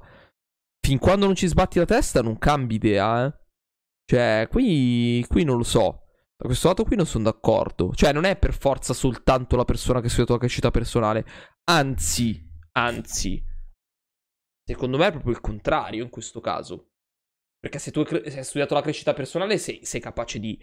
fin quando non ci sbatti la testa non cambi idea, eh. Cioè, qui, qui non lo so. Da questo lato qui non sono d'accordo. Cioè, non è per forza soltanto la persona che studia la tua crescita personale. Anzi, anzi, secondo me è proprio il contrario in questo caso. Perché se tu se hai studiato la crescita personale sei, sei capace di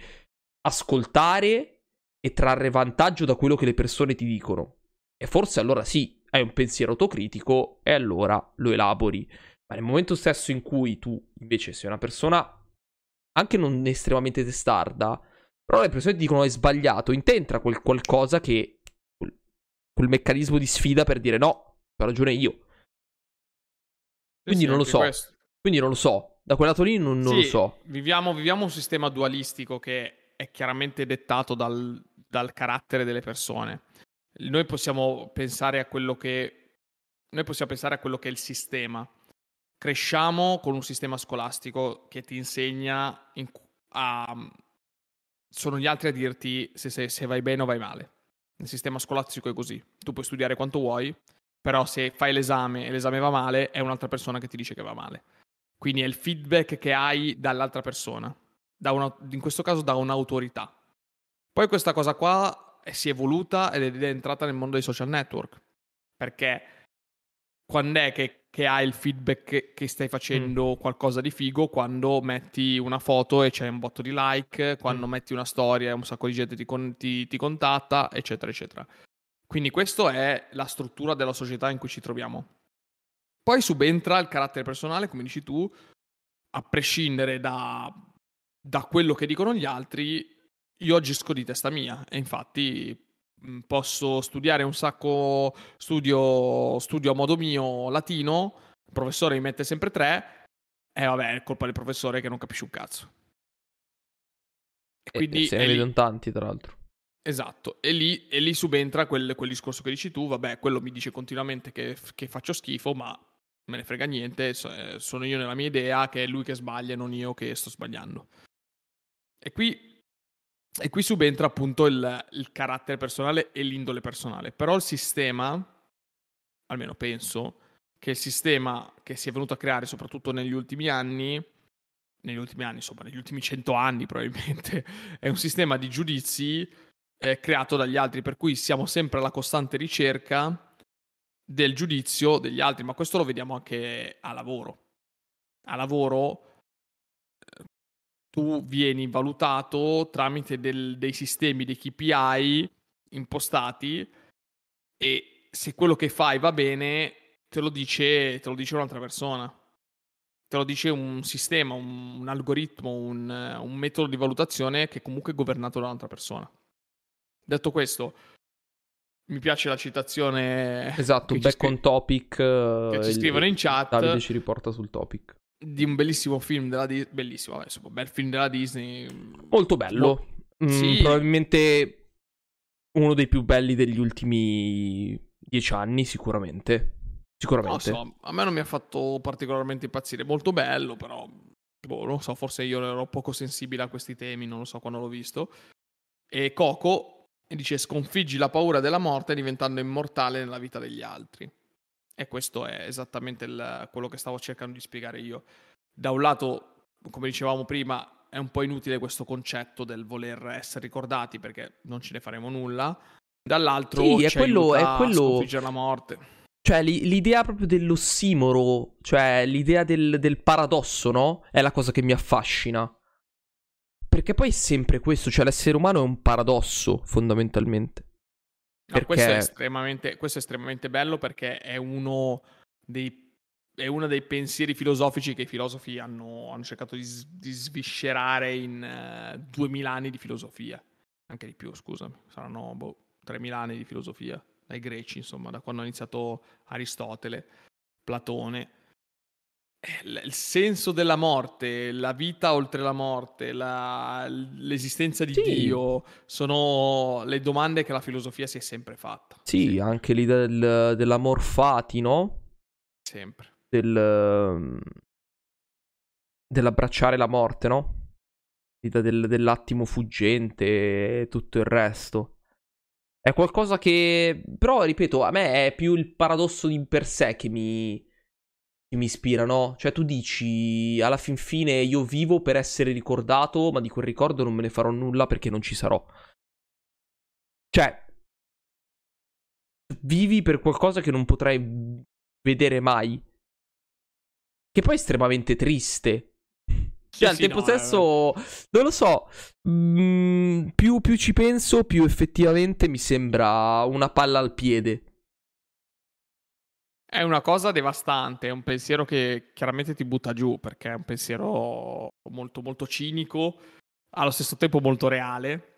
ascoltare e trarre vantaggio da quello che le persone ti dicono. E forse allora sì, hai un pensiero autocritico e allora lo elabori. Ma nel momento stesso in cui tu invece sei una persona anche non estremamente testarda, però le persone ti dicono hai sbagliato, in te entra quel qualcosa che, quel meccanismo di sfida per dire no, ho ragione io. Quindi sì, non lo so, questo. Quindi non lo so, da quel lato lì non, non sì, lo so. Viviamo, viviamo un sistema dualistico che è chiaramente dettato dal, dal carattere delle persone. Noi possiamo pensare a quello che, noi possiamo pensare a quello che è il sistema. Cresciamo con un sistema scolastico che ti insegna in, a... sono gli altri a dirti se, se, se vai bene o vai male. Il sistema scolastico è così. Tu puoi studiare quanto vuoi, però se fai l'esame e l'esame va male, è un'altra persona che ti dice che va male. Quindi è il feedback che hai dall'altra persona, da una, in questo caso da un'autorità. Poi questa cosa qua si è evoluta ed è entrata nel mondo dei social network. Perché quando è che, che hai il feedback che, che stai facendo mm. qualcosa di figo? Quando metti una foto e c'è un botto di like, quando mm. metti una storia e un sacco di gente ti, con, ti, ti contatta, eccetera, eccetera. Quindi questa è la struttura della società in cui ci troviamo. Poi subentra il carattere personale, come dici tu, a prescindere da, da quello che dicono gli altri. Io agisco di testa mia e infatti posso studiare un sacco, studio, studio a modo mio latino, il professore mi mette sempre tre e vabbè, è colpa del professore che non capisce un cazzo. E quindi e se ne vedono tanti, tra l'altro. Esatto, e lì, e lì subentra quel, quel discorso che dici tu, vabbè, quello mi dice continuamente che, che faccio schifo, ma me ne frega niente, so, eh, sono io nella mia idea che è lui che sbaglia e non io che sto sbagliando. E qui, e qui subentra appunto il, il carattere personale e l'indole personale. Però il sistema, almeno penso, che il sistema che si è venuto a creare soprattutto negli ultimi anni, negli ultimi anni, insomma, negli ultimi cento anni probabilmente, è un sistema di giudizi creato dagli altri, per cui siamo sempre alla costante ricerca del giudizio degli altri, ma questo lo vediamo anche a lavoro. A lavoro tu vieni valutato tramite del, dei sistemi, dei K P I impostati, e se quello che fai va bene te lo dice, te lo dice un'altra persona, te lo dice un sistema, un, un algoritmo, un, un metodo di valutazione che comunque è governato da un'altra persona. Detto questo, mi piace la citazione. Esatto, back scri- on topic. Che ci scrivono il, in chat. Davide ci riporta sul topic. Di un bellissimo film della Disney. Bellissimo, adesso, bel film della Disney. Molto bello. No. Mm, sì. Probabilmente uno dei più belli degli ultimi dieci anni, sicuramente. Sicuramente. Non so, a me non mi ha fatto particolarmente impazzire. Molto bello, però. Boh, non so, forse io ero poco sensibile a questi temi, non lo so quando l'ho visto. E Coco. E dice: sconfiggi la paura della morte diventando immortale nella vita degli altri. E questo è esattamente il, quello che stavo cercando di spiegare io. Da un lato, come dicevamo prima, è un po' inutile questo concetto del voler essere ricordati perché non ce ne faremo nulla. Dall'altro sì, è ci quello, aiuta è quello... a sconfiggere la morte. Cioè l'idea proprio dell'ossimoro, cioè l'idea del, del paradosso, no? È la cosa che mi affascina. perché poi è sempre questo, cioè l'essere umano è un paradosso fondamentalmente. Perché... No, questo, è estremamente, questo è estremamente bello, perché è uno dei è uno dei pensieri filosofici che i filosofi hanno, hanno cercato di, di sviscerare in uh, duemila anni di filosofia, anche di più, scusami, saranno boh, tremila anni di filosofia, dai greci, insomma, da quando ha iniziato Aristotele, Platone. Il, il senso della morte, la vita oltre la morte, la, l'esistenza di sì. Dio, sono le domande che la filosofia si è sempre fatta. Sì, sempre. Anche l'idea del, dell'amor fati, no? Sempre. Del, dell'abbracciare la morte, no? Del, dell'attimo fuggente e tutto il resto. È qualcosa che, però, ripeto, a me è più il paradosso in per sé che mi, che mi ispira, no? Cioè tu dici, alla fin fine io vivo per essere ricordato, ma di quel ricordo non me ne farò nulla perché non ci sarò. Cioè, vivi per qualcosa che non potrai vedere mai. Che poi è estremamente triste. Sì, cioè, al sì, tempo no, stesso, eh. non lo so, mh, più, più ci penso, più effettivamente mi sembra una palla al piede. È una cosa devastante, è un pensiero che chiaramente ti butta giù, perché è un pensiero molto, molto cinico, allo stesso tempo molto reale.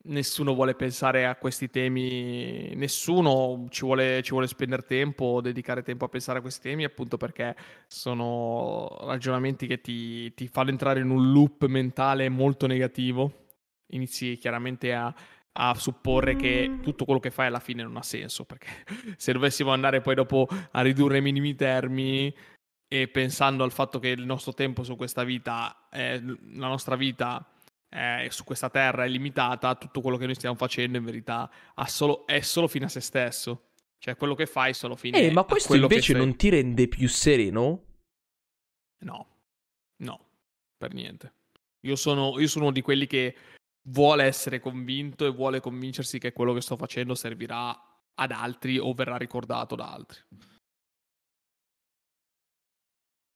Nessuno vuole pensare a questi temi, nessuno ci vuole, ci vuole spendere tempo, dedicare tempo a pensare a questi temi, appunto perché sono ragionamenti che ti, ti fanno entrare in un loop mentale molto negativo. Inizi chiaramente a, a supporre che tutto quello che fai alla fine non ha senso, perché se dovessimo andare poi dopo a ridurre ai minimi termini e pensando al fatto che il nostro tempo su questa vita, eh, la nostra vita... Eh, su questa terra è limitata, tutto quello che noi stiamo facendo in verità ha solo, è solo fine a se stesso, cioè quello che fai è solo fine eh, ma questo invece non ti rende più sereno? No, no, per niente. Io sono, io sono uno di quelli che vuole essere convinto e vuole convincersi che quello che sto facendo servirà ad altri o verrà ricordato da altri.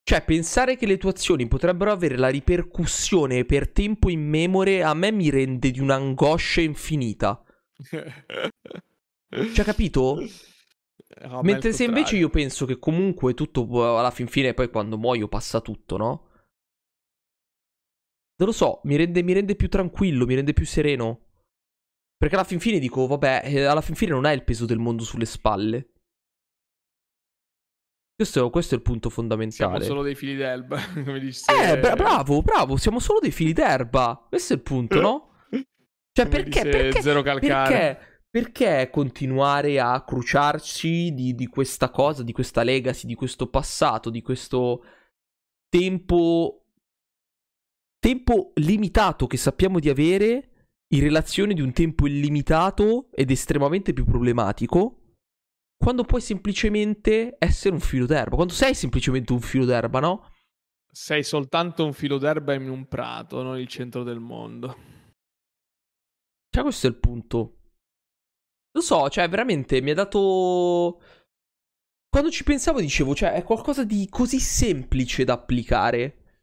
Cioè, pensare che le tue azioni potrebbero avere la ripercussione per tempo immemore a me mi rende di un'angoscia infinita. Cioè, capito? No, mentre se invece io penso che comunque tutto alla fin fine poi quando muoio passa tutto, no? Non lo so, mi rende, mi rende più tranquillo, mi rende più sereno. Perché alla fin fine dico, vabbè, alla fin fine non hai il peso del mondo sulle spalle. Questo, questo è il punto fondamentale. Siamo solo dei fili d'erba, come dici se... Eh, bra- bravo, bravo, siamo solo dei fili d'erba. Questo è il punto, no? Cioè, perché, perché, zero calcare. perché, perché continuare a cruciarci di, di questa cosa, di questa legacy, di questo passato, di questo tempo, tempo limitato che sappiamo di avere in relazione di un tempo illimitato ed estremamente più problematico? Quando puoi semplicemente essere un filo d'erba. Quando sei semplicemente un filo d'erba, no? Sei soltanto un filo d'erba in un prato, non il centro del mondo. Cioè, questo è il punto. Lo so, cioè, veramente mi ha dato... Quando ci pensavo dicevo, cioè, è qualcosa di così semplice da applicare.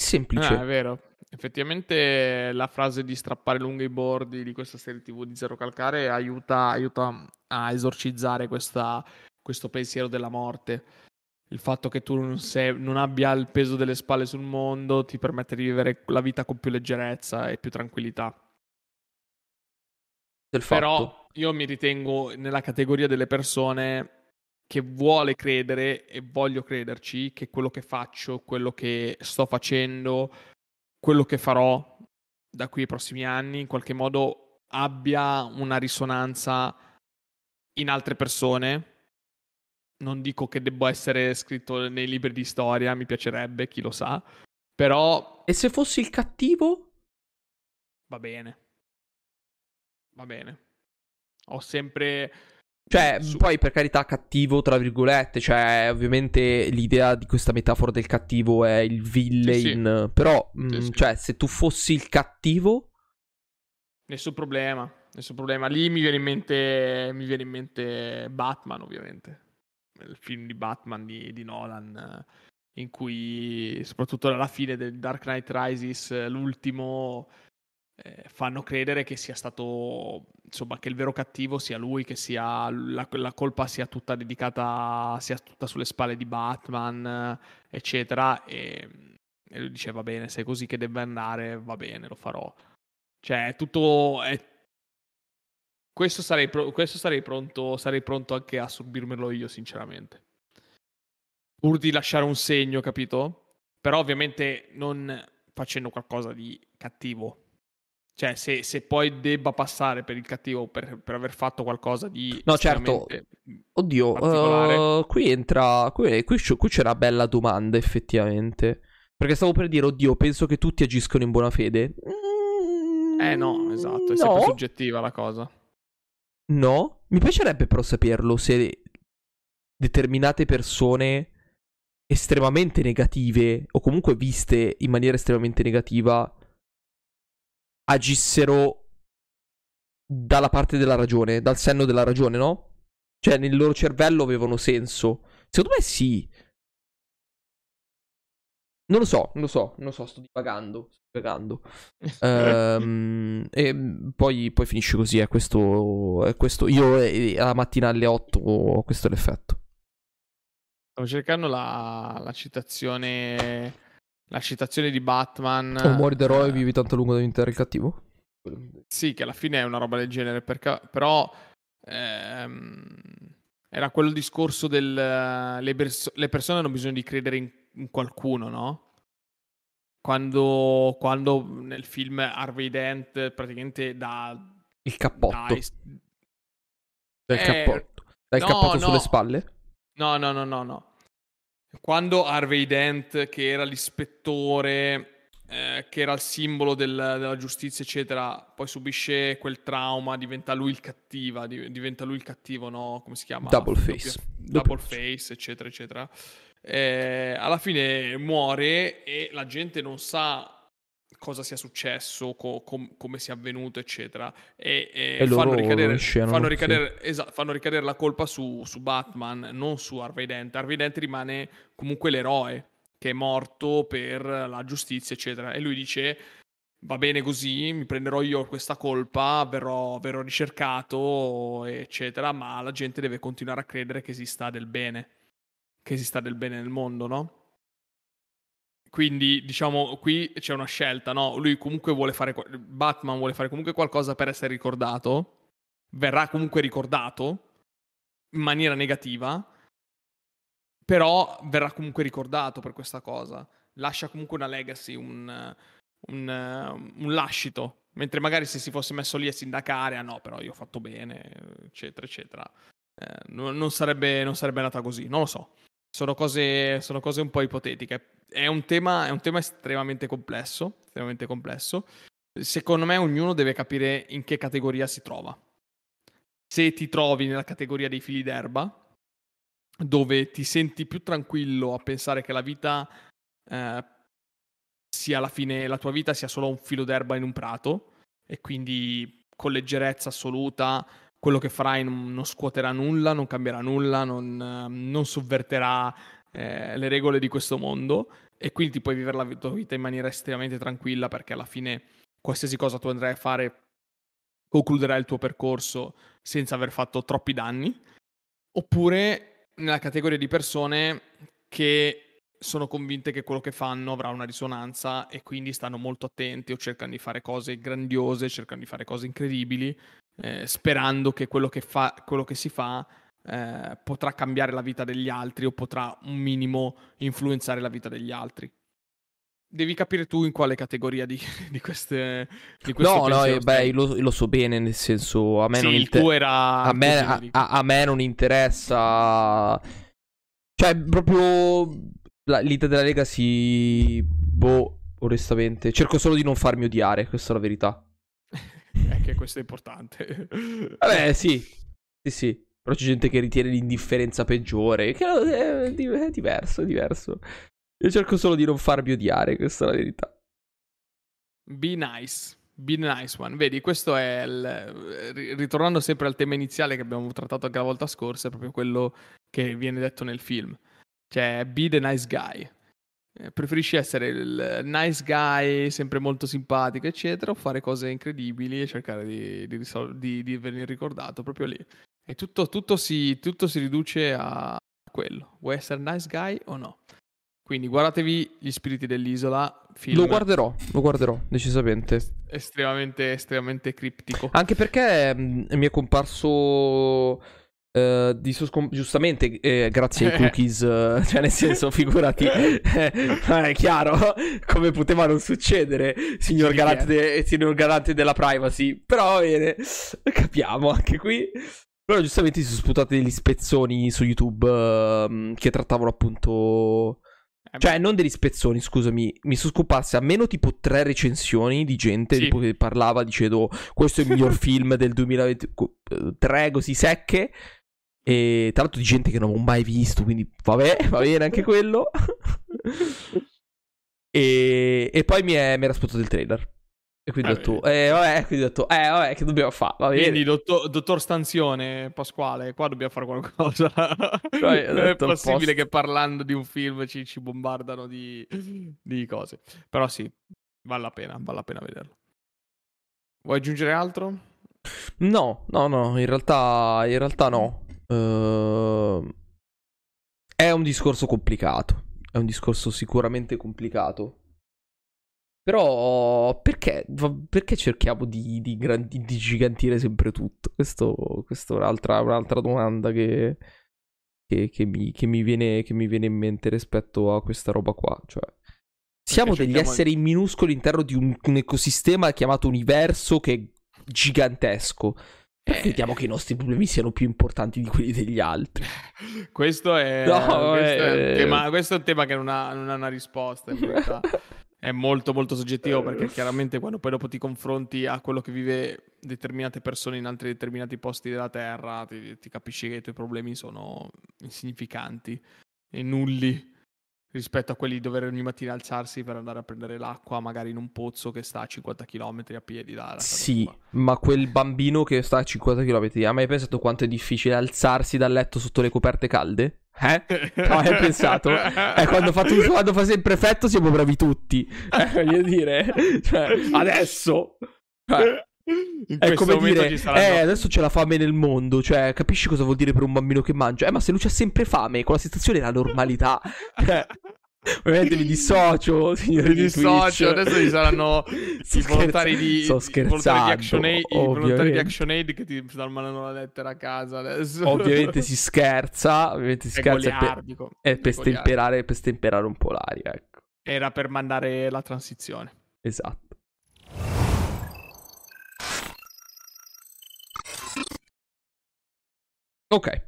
Semplice. Ah, è vero. Effettivamente la frase di strappare lungo i bordi di questa serie tv di Zero Calcare aiuta, aiuta a esorcizzare questa, questo pensiero della morte. Il fatto che tu non, sei, non abbia il peso delle spalle sul mondo ti permette di vivere la vita con più leggerezza e più tranquillità. Del fatto. Però io mi ritengo nella categoria delle persone che vuole credere, e voglio crederci, che quello che faccio, quello che sto facendo, quello che farò da qui ai prossimi anni in qualche modo abbia una risonanza in altre persone. Non dico che debba essere scritto nei libri di storia, mi piacerebbe, chi lo sa, però... E se fossi il cattivo? Va bene. Va bene. Ho sempre... Cioè, su... poi per carità, cattivo tra virgolette, cioè ovviamente l'idea di questa metafora del cattivo è il villain, sì, sì. Però sì, mh, sì. Cioè se tu fossi il cattivo nessun problema, nessun problema. Lì mi viene in mente mi viene in mente Batman, ovviamente. Il film di Batman di, di Nolan in cui soprattutto alla fine del Dark Knight Rises, l'ultimo, eh, fanno credere che sia stato, insomma, che il vero cattivo sia lui, che sia la, la colpa sia tutta dedicata, sia tutta sulle spalle di Batman, eccetera, e, e lui dice va bene, se è così che deve andare, va bene, lo farò. Cioè, tutto è... questo sarei pro... questo sarei pronto sarei pronto anche a subirmelo io, sinceramente, pur di lasciare un segno, capito? Però ovviamente non facendo qualcosa di cattivo. Cioè, se, se poi debba passare per il cattivo per, per aver fatto qualcosa di... No, certo. Oddio, uh, qui entra... Qui, qui, qui c'è una bella domanda, effettivamente. Perché stavo per dire, oddio, penso che tutti agiscono in buona fede. Mm, eh no, esatto. È no. sempre soggettiva la cosa. No. Mi piacerebbe però saperlo se determinate persone estremamente negative, o comunque viste in maniera estremamente negativa, agissero dalla parte della ragione, dal senno della ragione, no? Cioè, nel loro cervello avevano senso. Secondo me sì. Non lo so, non lo so, non lo so, sto divagando, sto divagando. ehm, e poi, poi finisce così, è eh, questo, eh, questo. Io eh, alla mattina alle otto ho questo l'effetto. Stavo cercando la, la citazione... La citazione di Batman... O muori d'eroe e eh, vivi tanto lungo da diventare il cattivo? Sì, che alla fine è una roba del genere, perché, però ehm, era quello discorso del... Le, perso- le persone hanno bisogno di credere in, in qualcuno, no? Quando, quando nel film Harvey Dent praticamente da... Il cappotto. Da est- Dal eh, cappotto. Dal no, cappotto no. sulle spalle? No, no, no, no, no. Quando Harvey Dent, che era l'ispettore, eh, che era il simbolo del, della giustizia, eccetera, poi subisce quel trauma, diventa lui il cattiva, div- diventa lui il cattivo, no? Come si chiama? Double Face. Double, Double face, face, eccetera, eccetera. Eh, alla fine muore e la gente non sa cosa sia successo, co- com- come sia avvenuto, eccetera. E, e, e fanno ricadere, scenano, fanno, ricadere sì. esatto, fanno ricadere la colpa su, su Batman, non su Harvey Dent. Harvey Dent rimane comunque l'eroe che è morto per la giustizia, eccetera. E lui dice, va bene così, mi prenderò io questa colpa, verrò, verrò ricercato, eccetera. Ma la gente deve continuare a credere che esista del bene, che esista del bene nel mondo, no? Quindi, diciamo, qui c'è una scelta, no? Lui comunque vuole fare... Batman vuole fare comunque qualcosa per essere ricordato. Verrà comunque ricordato in maniera negativa, però verrà comunque ricordato per questa cosa. Lascia comunque una legacy, un, un, un lascito. Mentre magari se si fosse messo lì a sindacare, ah no, però io ho fatto bene, eccetera, eccetera. Eh, non sarebbe, non sarebbe andata così, non lo so. Sono cose, sono cose un po' ipotetiche. È un tema, è un tema estremamente complesso, estremamente complesso. Secondo me ognuno deve capire in che categoria si trova. Se ti trovi nella categoria dei fili d'erba, dove ti senti più tranquillo a pensare che la vita eh, sia alla fine, la tua vita sia solo un filo d'erba in un prato, e quindi con leggerezza assoluta quello che farai non, non scuoterà nulla, non cambierà nulla, non, non sovverterà Eh, le regole di questo mondo, e quindi ti puoi vivere la tua vita in maniera estremamente tranquilla, perché alla fine qualsiasi cosa tu andrai a fare concluderai il tuo percorso senza aver fatto troppi danni. Oppure nella categoria di persone che sono convinte che quello che fanno avrà una risonanza e quindi stanno molto attenti, o cercano di fare cose grandiose, cercano di fare cose incredibili, eh, sperando che quello che fa, quello che si fa Eh, potrà cambiare la vita degli altri, o potrà un minimo influenzare la vita degli altri. Devi capire tu in quale categoria di, di queste di no no eh, beh lo, lo so bene, nel senso, a me sì, non inter- era a, me, a, a, a me non interessa, cioè proprio la, l'idea della Lega si boh, onestamente cerco solo di non farmi odiare, questa è la verità. È che questo è importante. Vabbè, sì sì sì però c'è gente che ritiene l'indifferenza peggiore, che è diverso, è diverso. Io cerco solo di non farmi odiare, questa è la verità. Be nice, be nice one. Vedi, questo è, il... ritornando sempre al tema iniziale che abbiamo trattato anche la volta scorsa, è proprio quello che viene detto nel film. Cioè, be the nice guy. Preferisci essere il nice guy, sempre molto simpatico, eccetera, o fare cose incredibili e cercare di, di, risol- di, di venire ricordato proprio lì? E tutto, tutto, si, tutto si riduce a quello. Vuoi essere nice guy o no? Quindi guardatevi Gli spiriti dell'isola. Film. Lo guarderò, lo guarderò, decisamente. Estremamente, estremamente criptico. Anche perché mh, mi è comparso... Uh, di soscom- giustamente eh, grazie ai cookies, uh, cioè nel senso, figurati, è chiaro come poteva non succedere, signor, sì, garante, de- signor garante della privacy, però bene, capiamo anche qui. Però giustamente si sono sputati degli spezzoni su YouTube uh, che trattavano appunto, cioè non degli spezzoni, scusami, mi sono scomparse almeno tipo tre recensioni di gente, sì, tipo che parlava dicendo questo è il miglior film del duemilaventitré, così secche. E tra l'altro di gente che non avevo mai visto, quindi vabbè, va bene anche quello. e, e poi mi, è, mi era sputato il trailer. E quindi, ah, ho detto, eh, vabbè, quindi ho detto, eh vabbè, che dobbiamo fare? Va bene. Quindi, dottor, dottor Stanzione, Pasquale, qua dobbiamo fare qualcosa. Cioè, non è possibile post... che parlando di un film ci, ci bombardano di, di cose. Però sì, vale la pena, vale la pena vederlo. Vuoi aggiungere altro? No, no, no, in realtà, in realtà no. Uh, è un discorso complicato, è un discorso sicuramente complicato. Però perché, perché cerchiamo di, di, di, di gigantire sempre tutto? Questo, questa è un'altra, un'altra domanda che, che, che, mi, che, mi viene, che mi viene in mente rispetto a questa roba qua. Cioè, siamo degli esseri minuscoli all'interno di un, un ecosistema chiamato universo che è gigantesco. Crediamo che i nostri problemi siano più importanti di quelli degli altri. Questo è, no, questo eh... è un tema, questo è un tema che non ha, non ha una risposta in realtà. È molto molto soggettivo, perché chiaramente quando poi dopo ti confronti a quello che vive determinate persone in altri determinati posti della terra, ti, ti capisci che i tuoi problemi sono insignificanti e nulli rispetto a quelli di dover ogni mattina alzarsi per andare a prendere l'acqua magari in un pozzo che sta a cinquanta chilometri a piedi da... Sì, qua. Ma quel bambino che sta a cinquanta chilometri, ha mai pensato quanto è difficile alzarsi dal letto sotto le coperte calde? Eh? No, hai pensato? Eh, quando fa, tu, quando fa sempre effetto siamo bravi tutti. Eh, voglio dire, cioè, adesso eh, in è come dire, ci saranno... eh, adesso c'è la fame nel mondo. Cioè, capisci cosa vuol dire per un bambino che mangia? Eh, ma se lui c'ha sempre fame, con la sensazione è la normalità. Eh, ovviamente mi dissocio, signori. Mi di dissocio. Twitch. Adesso ci saranno i volontari di, i volontari di Action Aid, i volontari di Action Aid che ti stanno mandando la lettera a casa adesso. Ovviamente si scherza, ovviamente si è scherza per, è per stemperare, per stemperare un po' l'aria, ecco. Era per mandare la transizione. Esatto. Ok.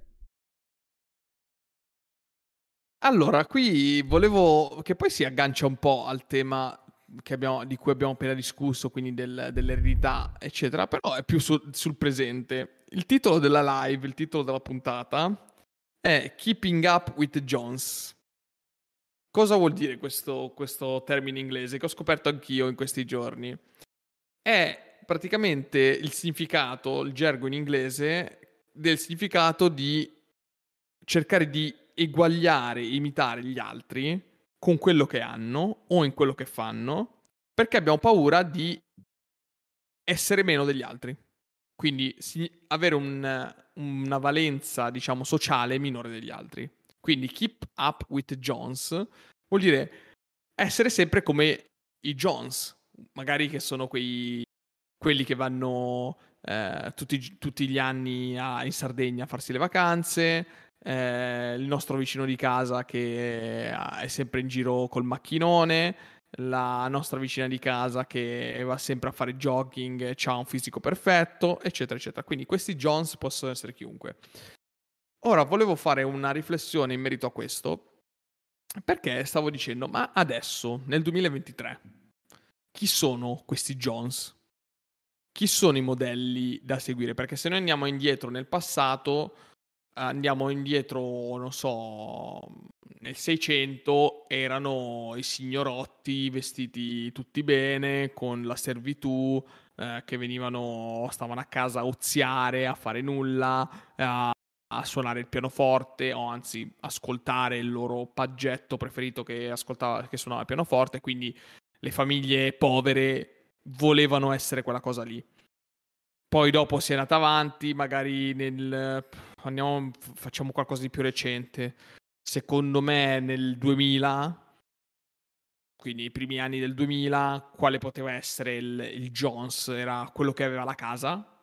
Allora, qui volevo, che poi si aggancia un po' al tema che abbiamo, di cui abbiamo appena discusso, quindi del, dell'eredità, eccetera, però è più su, sul presente. Il titolo della live, il titolo della puntata è Keeping Up with the Jones. Cosa vuol dire questo, questo termine inglese che ho scoperto anch'io in questi giorni? È praticamente il significato, il gergo in inglese, del significato di cercare di eguagliare, imitare gli altri con quello che hanno o in quello che fanno, perché abbiamo paura di essere meno degli altri, quindi avere un, una valenza, diciamo, sociale minore degli altri. Quindi keep up with Jones vuol dire essere sempre come i Jones, magari, che sono quei quelli che vanno eh, tutti, tutti gli anni a, in Sardegna a farsi le vacanze. Eh, il nostro vicino di casa che è sempre in giro col macchinone, la nostra vicina di casa che va sempre a fare jogging, ha un fisico perfetto, eccetera eccetera. Quindi questi Jones possono essere chiunque. Ora volevo fare una riflessione in merito a questo, perché stavo dicendo, ma adesso nel duemilaventitré chi sono questi Jones? Chi sono i modelli da seguire? Perché se noi andiamo indietro nel passato, andiamo indietro, non so, nel Seicento erano i signorotti vestiti tutti bene, con la servitù, eh, che venivano, stavano a casa a oziare, a fare nulla, eh, a suonare il pianoforte, o anzi ascoltare il loro paggetto preferito che ascoltava, che suonava il pianoforte, quindi le famiglie povere volevano essere quella cosa lì. Poi dopo si è andata avanti, magari nel andiamo facciamo qualcosa di più recente. Secondo me nel duemila, quindi i primi anni del duemila, quale poteva essere il, il Jones? Era quello che aveva la casa.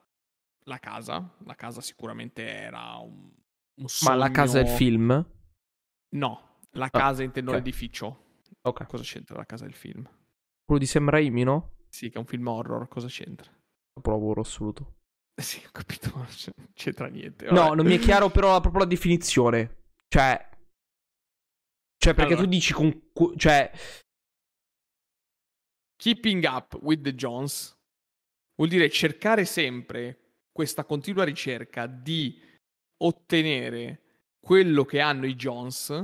La casa, la casa sicuramente era un, un sogno. Ma la casa è il film? No, la casa oh, intendo okay. l'edificio. Ok. Cosa c'entra la casa del film? Quello di Sam Raimi, no? Sì, che è un film horror, cosa c'entra? Capolavoro assoluto. Sì, ho capito, non c'entra niente. Vabbè. No, non mi è chiaro però proprio la definizione. Cioè, cioè perché allora, tu dici con... cioè... Keeping up with the Jones vuol dire cercare sempre... questa continua ricerca di ottenere quello che hanno i Jones,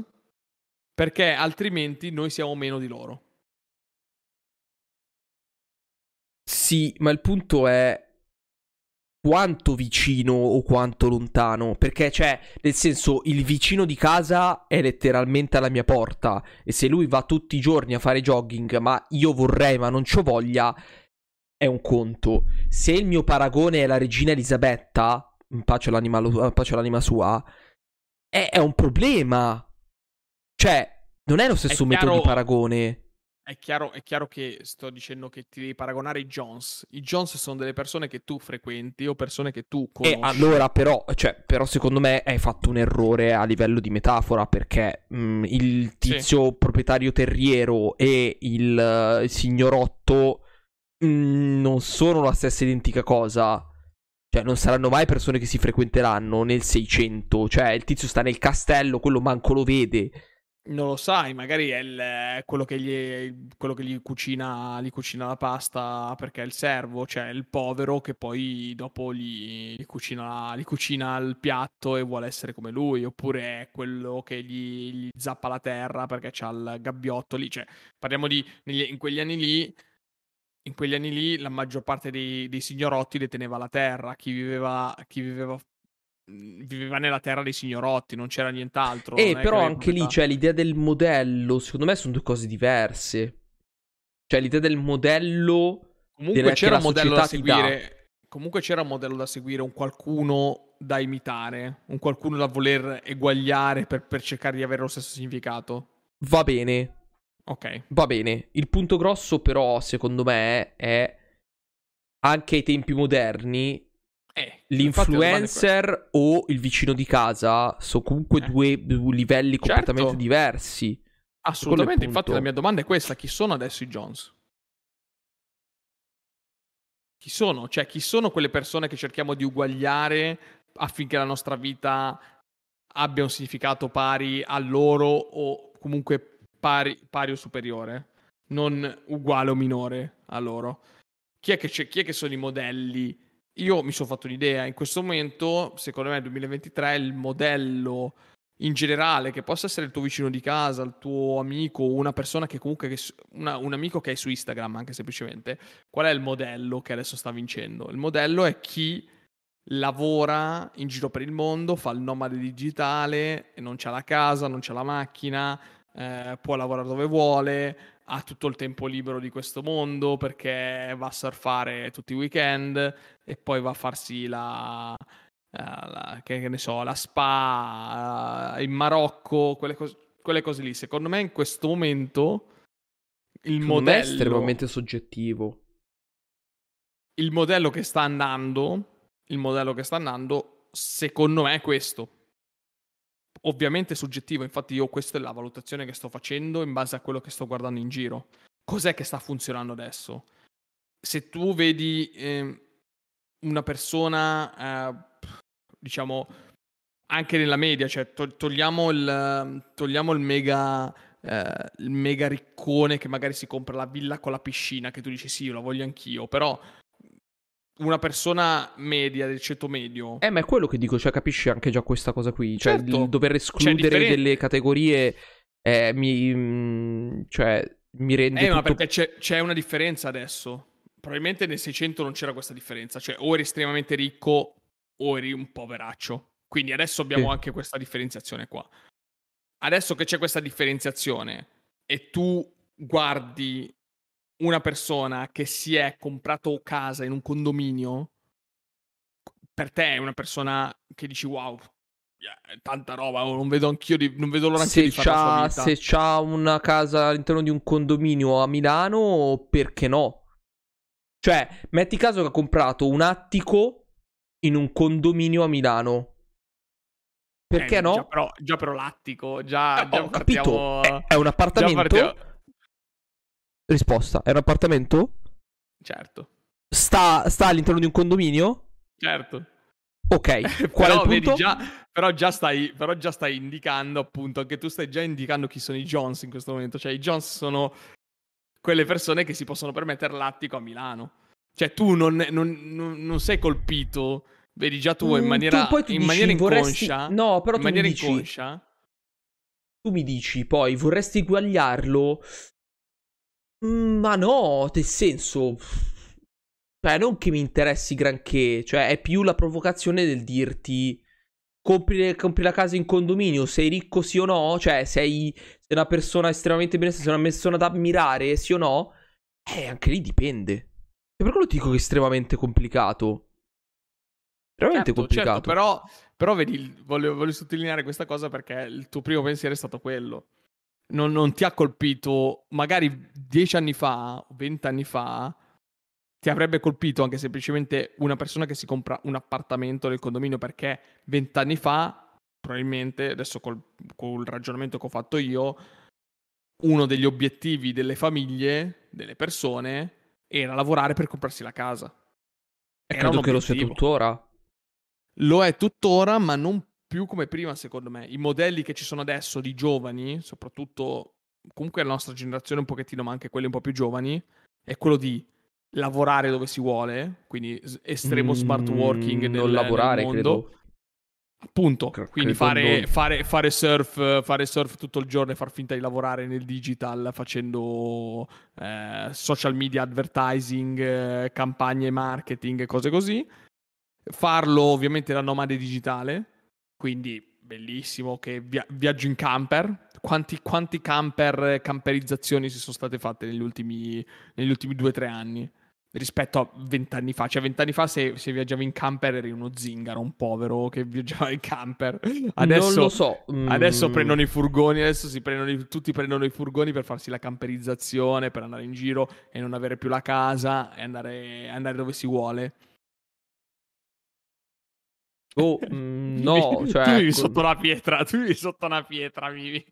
perché altrimenti noi siamo meno di loro. Sì, ma il punto è quanto vicino o quanto lontano, perché cioè, nel senso, il vicino di casa è letteralmente alla mia porta, e se lui va tutti i giorni a fare jogging, ma io vorrei ma non c'ho voglia, è un conto. Se il mio paragone è la regina Elisabetta, in pace all'anima, in pace all'anima sua, è, è un problema. Cioè, non è lo stesso è chiaro, metodo di paragone. È chiaro, è chiaro che sto dicendo che ti devi paragonare i Jones. I Jones sono delle persone che tu frequenti o persone che tu conosci. E allora però, cioè, però secondo me hai fatto un errore a livello di metafora, perché mh, il tizio sì. proprietario terriero e il, il signorotto non sono la stessa identica cosa. Cioè non saranno mai persone che si frequenteranno nel seicento. Cioè il tizio sta nel castello, quello manco lo vede. Non lo sai, magari è il, quello che gli, quello che gli cucina, gli cucina la pasta perché è il servo. Cioè il povero che poi dopo gli, gli, cucina, gli cucina il piatto e vuole essere come lui. Oppure è quello che gli, gli zappa la terra perché c'ha il gabbiotto lì. Cioè parliamo di negli, in quegli anni lì In quegli anni lì la maggior parte dei, dei signorotti deteneva la terra, chi viveva chi viveva viveva nella terra dei signorotti, non c'era nient'altro. E eh, però anche lì, cioè, l'idea del modello, secondo me sono due cose diverse. Cioè l'idea del modello, comunque c'era un modello da seguire, comunque c'era un modello da seguire, un qualcuno da imitare, un qualcuno da voler eguagliare per, per cercare di avere lo stesso significato. Va bene. Ok, va bene. Il punto grosso però secondo me è anche ai tempi moderni eh, l'influencer o il vicino di casa sono comunque eh. due, due livelli certo. completamente diversi. Assolutamente, infatti la mia domanda è questa: chi sono adesso i Jones? Chi sono? Cioè chi sono quelle persone che cerchiamo di uguagliare affinché la nostra vita abbia un significato pari a loro o comunque Pari, pari o superiore, non uguale o minore a loro. Chi è che, chi è che sono i modelli? Io mi sono fatto un'idea. In questo momento, secondo me, nel duemilaventitré, il modello in generale, che possa essere il tuo vicino di casa, il tuo amico, una persona che comunque, che, una, un amico che hai su Instagram, anche semplicemente, qual è il modello che adesso sta vincendo? Il modello è chi lavora in giro per il mondo, fa il nomade digitale, non c'ha la casa, non c'ha la macchina, Eh, può lavorare dove vuole, ha tutto il tempo libero di questo mondo perché va a surfare tutti i weekend e poi va a farsi la, la che, che ne so, la spa in Marocco, quelle, cos- quelle cose lì. Secondo me in questo momento il secondo modello è estremamente soggettivo. Il modello che sta andando, il modello che sta andando, secondo me è questo. Ovviamente soggettivo, infatti io questa è la valutazione che sto facendo in base a quello che sto guardando in giro. Cos'è che sta funzionando adesso? Se tu vedi eh, una persona, eh, diciamo, anche nella media, cioè to- togliamo il, togliamo il mega, eh, il mega riccone che magari si compra la villa con la piscina, che tu dici sì, io la voglio anch'io, però... una persona media, del ceto medio. Eh, ma è quello che dico, cioè capisci anche già questa cosa qui. Cioè certo. il dover escludere delle categorie eh, mi, cioè, mi rende Eh, tutto... ma perché c'è, c'è una differenza adesso. Probabilmente nel seicento non c'era questa differenza. Cioè o eri estremamente ricco o eri un poveraccio. Quindi adesso abbiamo sì. anche questa differenziazione qua. Adesso che c'è questa differenziazione e tu guardi una persona che si è comprato casa in un condominio, per te è una persona che dici wow, tanta roba, non vedo anch'io di, non vedo l'ora anch'io di fare la sua vita. Se c'ha una casa all'interno di un condominio a Milano, perché no? Cioè, metti caso che ha comprato un attico in un condominio a Milano. Perché eh, no? Già però, già però l'attico, già, eh, già ho partiamo... capito, è, è un appartamento? Partiamo... Risposta, è un appartamento? Certo. Sta, sta all'interno di un condominio? Certo. Ok, qual però, è il punto? Vedi, già, però, già stai, però già stai indicando, appunto, anche tu stai già indicando chi sono i Jones in questo momento. Cioè i Jones sono quelle persone che si possono permettere l'attico a Milano. Cioè tu non, non, non, non sei colpito... Vedi già tu in maniera, tu, poi tu in dici, maniera inconscia vorresti... No, però in tu maniera mi dici, inconscia tu mi dici poi vorresti eguagliarlo, ma no, nel senso, cioè non che mi interessi granché, cioè è più la provocazione del dirti compri, compri la casa in condominio, sei ricco sì o no, cioè sei, sei una persona estremamente benestante, sei una persona da ammirare sì o no, eh anche lì dipende. E per quello ti dico che è estremamente complicato. Veramente certo, complicato. Certo, però, però vedi, voglio, voglio sottolineare questa cosa perché il tuo primo pensiero è stato quello. Non, non ti ha colpito, magari dieci anni fa o venti anni fa, ti avrebbe colpito anche semplicemente una persona che si compra un appartamento nel condominio, perché venti anni fa, probabilmente, adesso col, col ragionamento che ho fatto io, uno degli obiettivi delle famiglie, delle persone, era lavorare per comprarsi la casa. E credo che lo sia tuttora. Lo è tuttora, ma non più come prima, secondo me. I modelli che ci sono adesso di giovani, soprattutto comunque la nostra generazione un pochettino, ma anche quelli un po' più giovani, è quello di lavorare dove si vuole, quindi estremo mm, smart working nel, non lavorare, nel mondo. Credo. Appunto, C- quindi fare, fare, fare, surf, fare surf tutto il giorno e far finta di lavorare nel digital facendo eh, social media advertising, eh, campagne marketing, cose così. Farlo ovviamente da nomade digitale, quindi bellissimo che via- viaggio in camper. Quanti, quanti camper, camperizzazioni si sono state fatte negli ultimi, negli ultimi due o tre anni rispetto a vent'anni fa? Cioè vent'anni fa se, se viaggiavi in camper eri uno zingaro, un povero che viaggiava in camper. Adesso, non lo so. Mm. Adesso prendono i furgoni, adesso si prendono i, tutti prendono i furgoni per farsi la camperizzazione, per andare in giro e non avere più la casa e andare, andare dove si vuole. Oh, mm, no, cioè, tu vivi sotto una pietra, tu vivi sotto una pietra, vivi.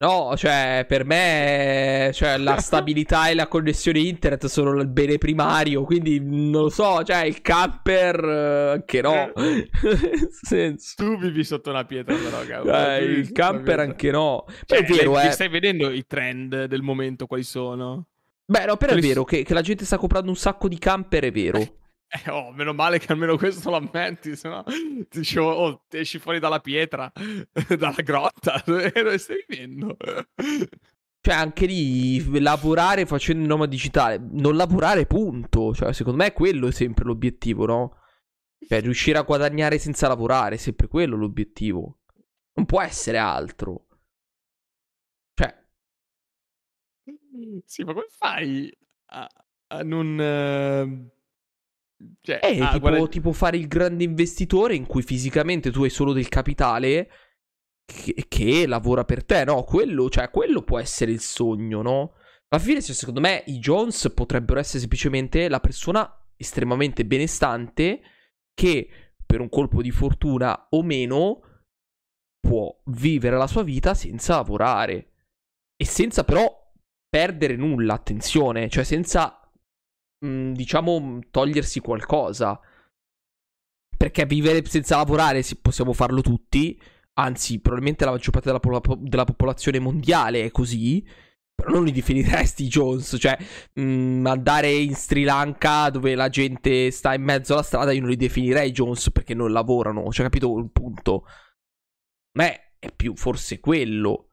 No, cioè, per me, cioè, la stabilità e la connessione internet sono il bene primario, quindi non lo so, cioè, il camper, eh, che no, senso. Tu vivi sotto una pietra, però, cavolo. Eh, il camper anche no. Cioè, è vero, eh. Stai vedendo i trend del momento, quali sono? Beh, no, però quali è vero, so- che, che la gente sta comprando un sacco di camper, è vero. Eh, oh, meno male che almeno questo lo ammetti, sennò ti dicevo, oh, ti esci fuori dalla pietra, dalla grotta, dove, dove stai vivendo? Cioè, anche lì, lavorare facendo il nomade digitale, non lavorare, punto. Cioè, secondo me quello è sempre l'obiettivo, no? Cioè, riuscire a guadagnare senza lavorare, è sempre quello l'obiettivo. Non può essere altro. Cioè. Sì, ma come fai a, a non... Uh... Cioè, eh, ah, tipo, guarda... tipo fare il grande investitore in cui fisicamente tu hai solo del capitale che, che lavora per te, no? Quello, cioè, quello può essere il sogno, no? Alla fine, cioè, secondo me, i Jones potrebbero essere semplicemente la persona estremamente benestante che per un colpo di fortuna o meno può vivere la sua vita senza lavorare e senza però perdere nulla, attenzione, cioè senza... diciamo togliersi qualcosa, perché vivere senza lavorare possiamo farlo tutti, anzi probabilmente la maggior parte della, po- della popolazione mondiale è così, però non li definiresti Jones, cioè mh, andare in Sri Lanka dove la gente sta in mezzo alla strada io non li definirei Jones perché non lavorano, cioè capito il punto? Beh, è più forse quello,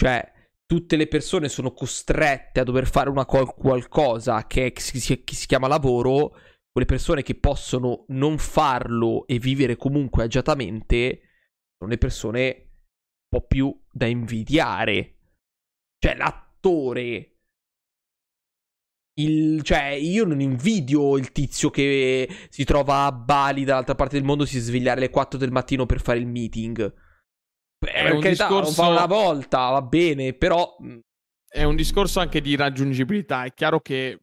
cioè tutte le persone sono costrette a dover fare una qual- qualcosa che, che, si, che si chiama lavoro, quelle persone che possono non farlo e vivere comunque agiatamente sono le persone un po' più da invidiare. Cioè l'attore, il, cioè io non invidio il tizio che si trova a Bali dall'altra parte del mondo, si sveglia alle quattro del mattino per fare il meeting. Beh, è per un carità, discorso... lo fa una volta, va bene, però... È un discorso anche di raggiungibilità. È chiaro che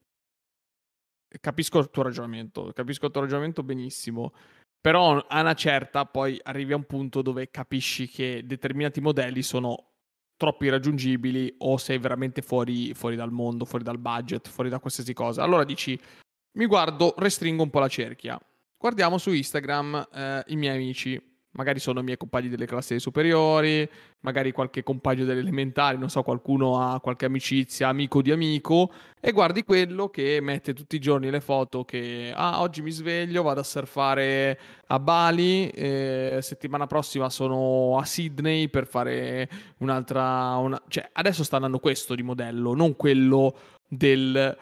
capisco il tuo ragionamento, capisco il tuo ragionamento benissimo, però a una certa poi arrivi a un punto dove capisci che determinati modelli sono troppo irraggiungibili o sei veramente fuori, fuori dal mondo, fuori dal budget, fuori da qualsiasi cosa. Allora dici, mi guardo, restringo un po' la cerchia. Guardiamo su Instagram eh, i miei amici. Magari sono i miei compagni delle classi superiori, magari qualche compagno delle elementari, non so, qualcuno ha qualche amicizia, amico di amico, e guardi quello che mette tutti i giorni le foto che ah, oggi mi sveglio, vado a surfare a Bali, eh, settimana prossima sono a Sydney per fare un'altra... Una... Cioè, adesso sta andando questo di modello, non quello del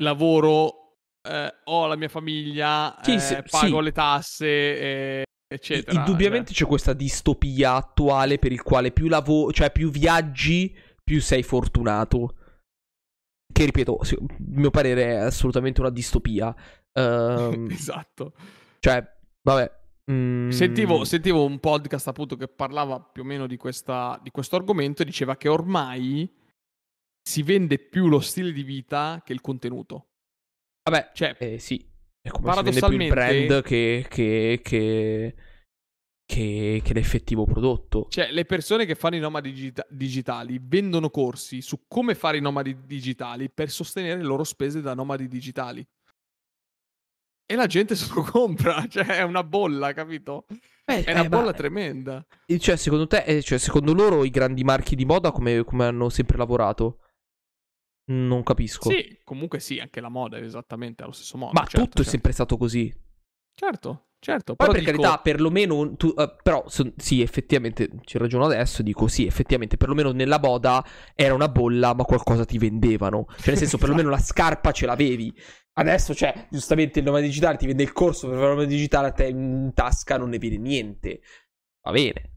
lavoro, eh, ho la mia famiglia, sì, eh, sì, pago sì. le tasse... Eh... Eccetera, indubbiamente cioè. C'è questa distopia attuale per il quale più lavoro, cioè più viaggi, più sei fortunato. Che ripeto, a mio parere è assolutamente una distopia. Um, esatto. Cioè, vabbè. Mm. Sentivo, sentivo un podcast appunto che parlava più o meno di questa di questo argomento e diceva che ormai si vende più lo stile di vita che il contenuto. Vabbè, cioè, eh, sì. È come paradossalmente si vende più il brand che, che, che, che, che l'effettivo prodotto. Cioè, le persone che fanno i nomadi digita- digitali vendono corsi su come fare i nomadi digitali per sostenere le loro spese da nomadi digitali. E la gente se lo compra. Cioè, è una bolla, capito? Beh, è una eh, bolla ma... tremenda. Cioè, secondo te, cioè, secondo loro i grandi marchi di moda come, come hanno sempre lavorato? Non capisco. Sì, comunque sì, anche la moda è esattamente allo stesso modo. Ma certo, tutto certo. È sempre stato così. Certo, certo. Poi per dico... carità, perlomeno... Tu, uh, però son, sì, effettivamente, ci ragiono adesso, dico sì, effettivamente, perlomeno nella moda era una bolla, ma qualcosa ti vendevano. Cioè nel senso, perlomeno la scarpa ce l'avevi. Adesso cioè, giustamente il nomade digitale ti vende il corso per fare il nomade digitale, a te in tasca non ne viene niente. Va bene,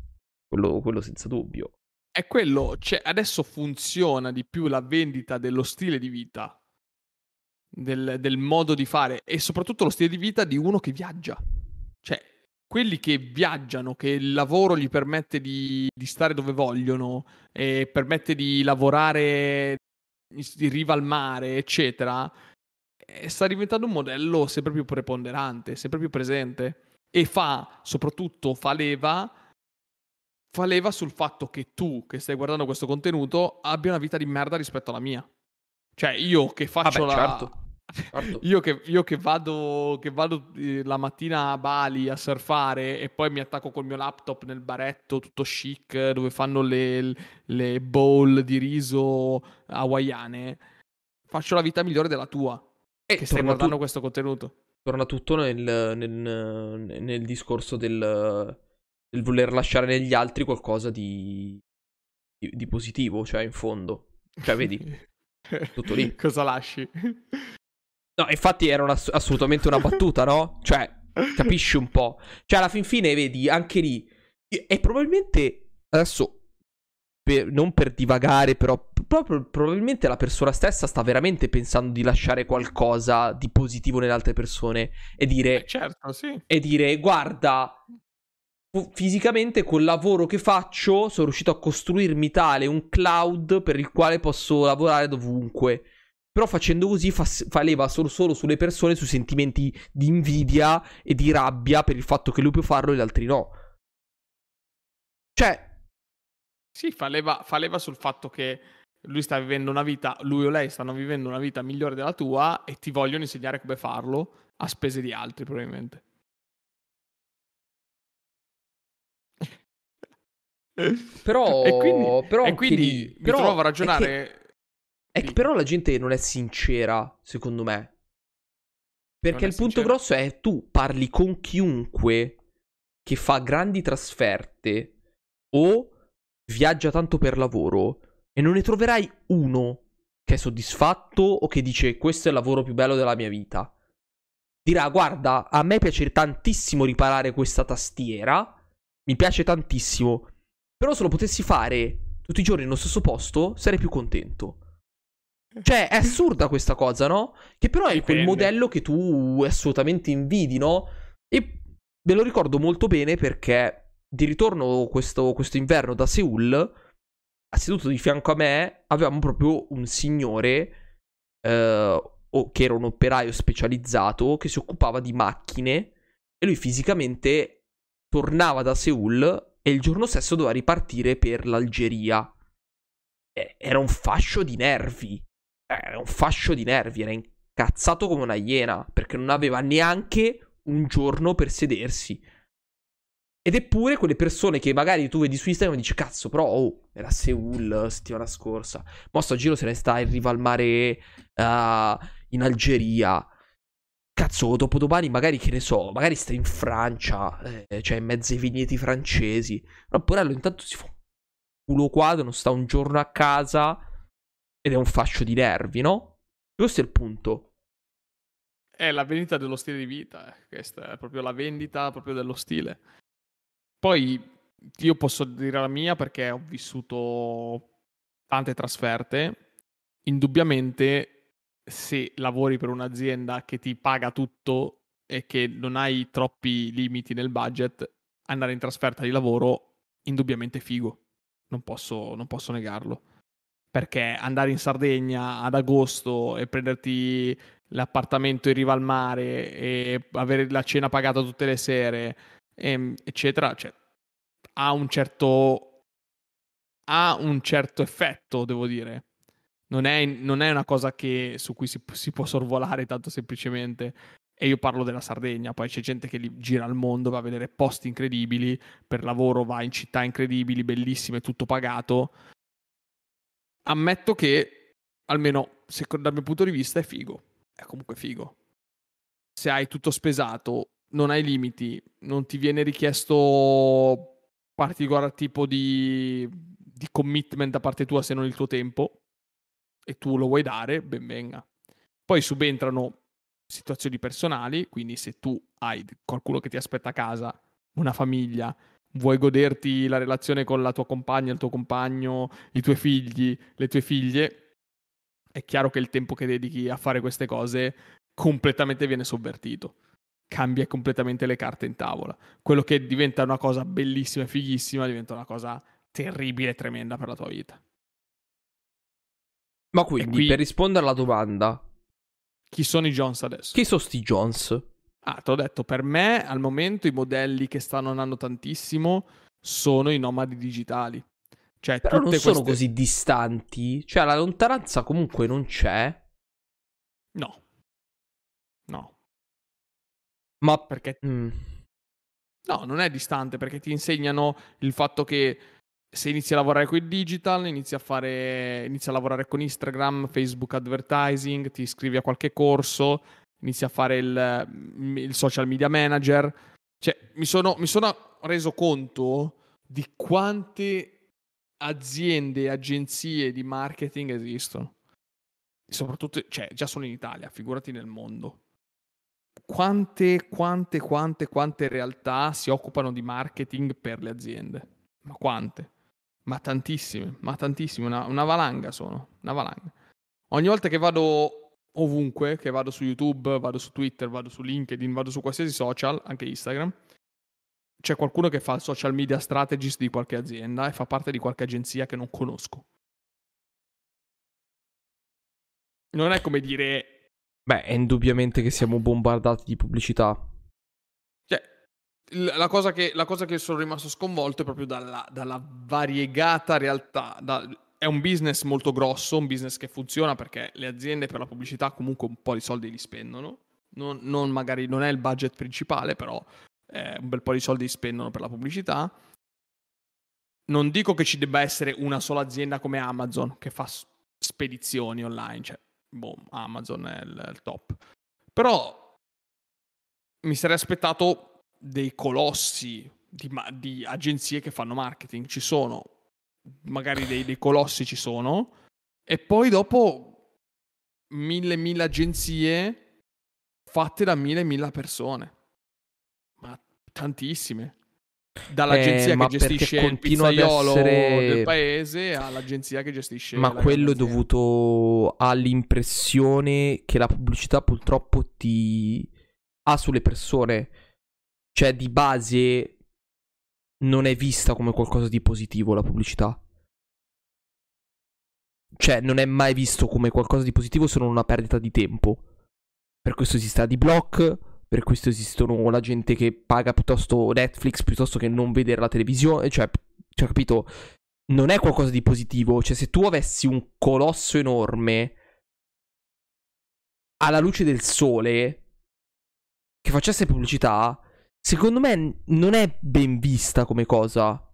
quello, quello senza dubbio. È quello, cioè adesso funziona di più la vendita dello stile di vita, del, del modo di fare e soprattutto lo stile di vita di uno che viaggia. Cioè, quelli che viaggiano, che il lavoro gli permette di, di stare dove vogliono, e permette di lavorare in riva al mare, eccetera, sta diventando un modello sempre più preponderante, sempre più presente e fa, soprattutto fa leva... fa leva sul fatto che tu, che stai guardando questo contenuto, abbia una vita di merda rispetto alla mia. Cioè, io che faccio Vabbè, la... Certo, certo. io, che, io che vado, che vado eh, la mattina a Bali a surfare e poi mi attacco col mio laptop nel baretto tutto chic, dove fanno le, le bowl di riso hawaiane, faccio la vita migliore della tua, e che stai guardando tu... questo contenuto. Torna tutto nel, nel, nel discorso del... il voler lasciare negli altri qualcosa di, di, di positivo, cioè in fondo. Cioè vedi, tutto lì. Cosa lasci? No, infatti era una, assolutamente una battuta, no? Cioè, capisci un po'. Cioè alla fin fine, vedi, anche lì, e probabilmente, adesso, per, non per divagare, però, proprio, probabilmente la persona stessa sta veramente pensando di lasciare qualcosa di positivo nelle altre persone. E dire, eh certo, sì. E dire, guarda... Fisicamente col lavoro che faccio sono riuscito a costruirmi tale un cloud per il quale posso lavorare dovunque. Però facendo così fa, fa leva solo, solo sulle persone, sui sentimenti di invidia e di rabbia per il fatto che lui può farlo e gli altri no. Cioè sì, fa leva, fa leva sul fatto che lui sta vivendo una vita, lui o lei stanno vivendo una vita migliore della tua e ti vogliono insegnare come farlo a spese di altri probabilmente. Però, e quindi, però, e quindi lì, mi però, trovo a ragionare. È che, è che però la gente non è sincera, secondo me. Perché il punto sincera. Grosso è tu parli con chiunque che fa grandi trasferte o viaggia tanto per lavoro e non ne troverai uno che è soddisfatto o che dice questo è il lavoro più bello della mia vita. dirà: guarda, a me piace tantissimo riparare questa tastiera, mi piace tantissimo, però se lo potessi fare tutti i giorni nello stesso posto sarei più contento. Cioè è assurda questa cosa, no? Che però è Dipende. Quel modello che tu assolutamente invidi, no? E ve lo ricordo molto bene perché di ritorno questo, questo inverno da Seul, seduto di fianco a me avevamo proprio un signore eh, o, che era un operaio specializzato che si occupava di macchine, e lui fisicamente tornava da Seul e il giorno stesso doveva ripartire per l'Algeria. Eh, era un fascio di nervi. Era un fascio di nervi, era incazzato come una iena, perché non aveva neanche un giorno per sedersi. Ed eppure quelle persone che magari tu vedi su Instagram e dici: cazzo, però oh, era Seul settimana scorsa, mo sto giro se ne sta in riva al mare uh, in Algeria. Cazzo, dopodomani magari, che ne so, magari sta in Francia, eh, cioè in mezzo ai vigneti francesi. Ma Porello intanto si fa un culo quadro, non sta un giorno a casa ed è un fascio di nervi, no? Questo è il punto. È la vendita dello stile di vita, eh. Questa è proprio la vendita proprio dello stile. Poi io posso dire la mia perché ho vissuto tante trasferte. Indubbiamente, se lavori per un'azienda che ti paga tutto e che non hai troppi limiti nel budget, andare in trasferta di lavoro indubbiamente è figo. Non posso, non posso negarlo. Perché andare in Sardegna ad agosto e prenderti l'appartamento in riva al mare e avere la cena pagata tutte le sere, eccetera, cioè, ha un certo ha un certo effetto, devo dire. Non è, non è una cosa che, su cui si, si può sorvolare tanto semplicemente. E io parlo della Sardegna, poi c'è gente che li gira al mondo, va a vedere posti incredibili, per lavoro va in città incredibili, bellissime, tutto pagato. Ammetto che, almeno se, dal mio punto di vista, è figo. È comunque figo. Se hai tutto spesato, non hai limiti, non ti viene richiesto particolare tipo di, di commitment da parte tua se non il tuo tempo, e tu lo vuoi dare, ben venga. Poi subentrano situazioni personali, quindi se tu hai qualcuno che ti aspetta a casa, una famiglia, vuoi goderti la relazione con la tua compagna, il tuo compagno, i tuoi figli, le tue figlie, è chiaro che il tempo che dedichi a fare queste cose completamente viene sovvertito. Cambia completamente le carte in tavola. Quello che diventa una cosa bellissima e fighissima diventa una cosa terribile e tremenda per la tua vita. Ma quindi, qui, per rispondere alla domanda, chi sono i Jones adesso? Chi sono sti Jones? Ah, te l'ho detto, per me al momento i modelli che stanno andando tantissimo sono i nomadi digitali. Cioè, però tutte non sono queste... così distanti. Cioè, la lontananza comunque non c'è. No. No. Ma perché mm. no, non è distante, perché ti insegnano il fatto che se inizi a lavorare con il digital, inizi a fare inizi a lavorare con Instagram, Facebook advertising, ti iscrivi a qualche corso, inizi a fare il, il social media manager. Cioè, mi sono, mi sono reso conto di quante aziende e agenzie di marketing esistono. Soprattutto, cioè, già solo in Italia, figurati nel mondo. Quante, quante, quante, quante realtà si occupano di marketing per le aziende? Ma quante? Ma tantissime, ma tantissime, una, una valanga sono, una valanga. Ogni volta che vado ovunque, che vado su YouTube, vado su Twitter, vado su LinkedIn, vado su qualsiasi social, anche Instagram, c'è qualcuno che fa il social media strategist di qualche azienda e fa parte di qualche agenzia che non conosco. Non è come dire... Beh, è indubbiamente che siamo bombardati di pubblicità. Cioè, la cosa che, la cosa che sono rimasto sconvolto è proprio dalla, dalla variegata realtà. Da, è un business molto grosso, un business che funziona perché le aziende per la pubblicità comunque un po' di soldi li spendono. Non, non magari non è il budget principale, però eh, un bel po' di soldi li spendono per la pubblicità. Non dico che ci debba essere una sola azienda come Amazon che fa spedizioni online, cioè. Boom, Amazon è il, il top. Però mi sarei aspettato dei colossi di, di agenzie che fanno marketing. Ci sono, magari dei, dei colossi ci sono, e poi dopo mille mille agenzie fatte da mille e mille persone, ma tantissime, dall'agenzia eh, che gestisce il pizzaiolo essere... del paese all'agenzia che gestisce, ma quello è dovuto all'impressione che la pubblicità purtroppo ti ha sulle persone, cioè di base non è vista come qualcosa di positivo la pubblicità, cioè non è mai visto come qualcosa di positivo, se non una perdita di tempo. Per questo esiste ad-block, per questo esistono la gente che paga piuttosto Netflix piuttosto che non vedere la televisione, cioè, cioè capito, non è qualcosa di positivo. Cioè se tu avessi un colosso enorme alla luce del sole che facesse pubblicità, secondo me non è ben vista come cosa.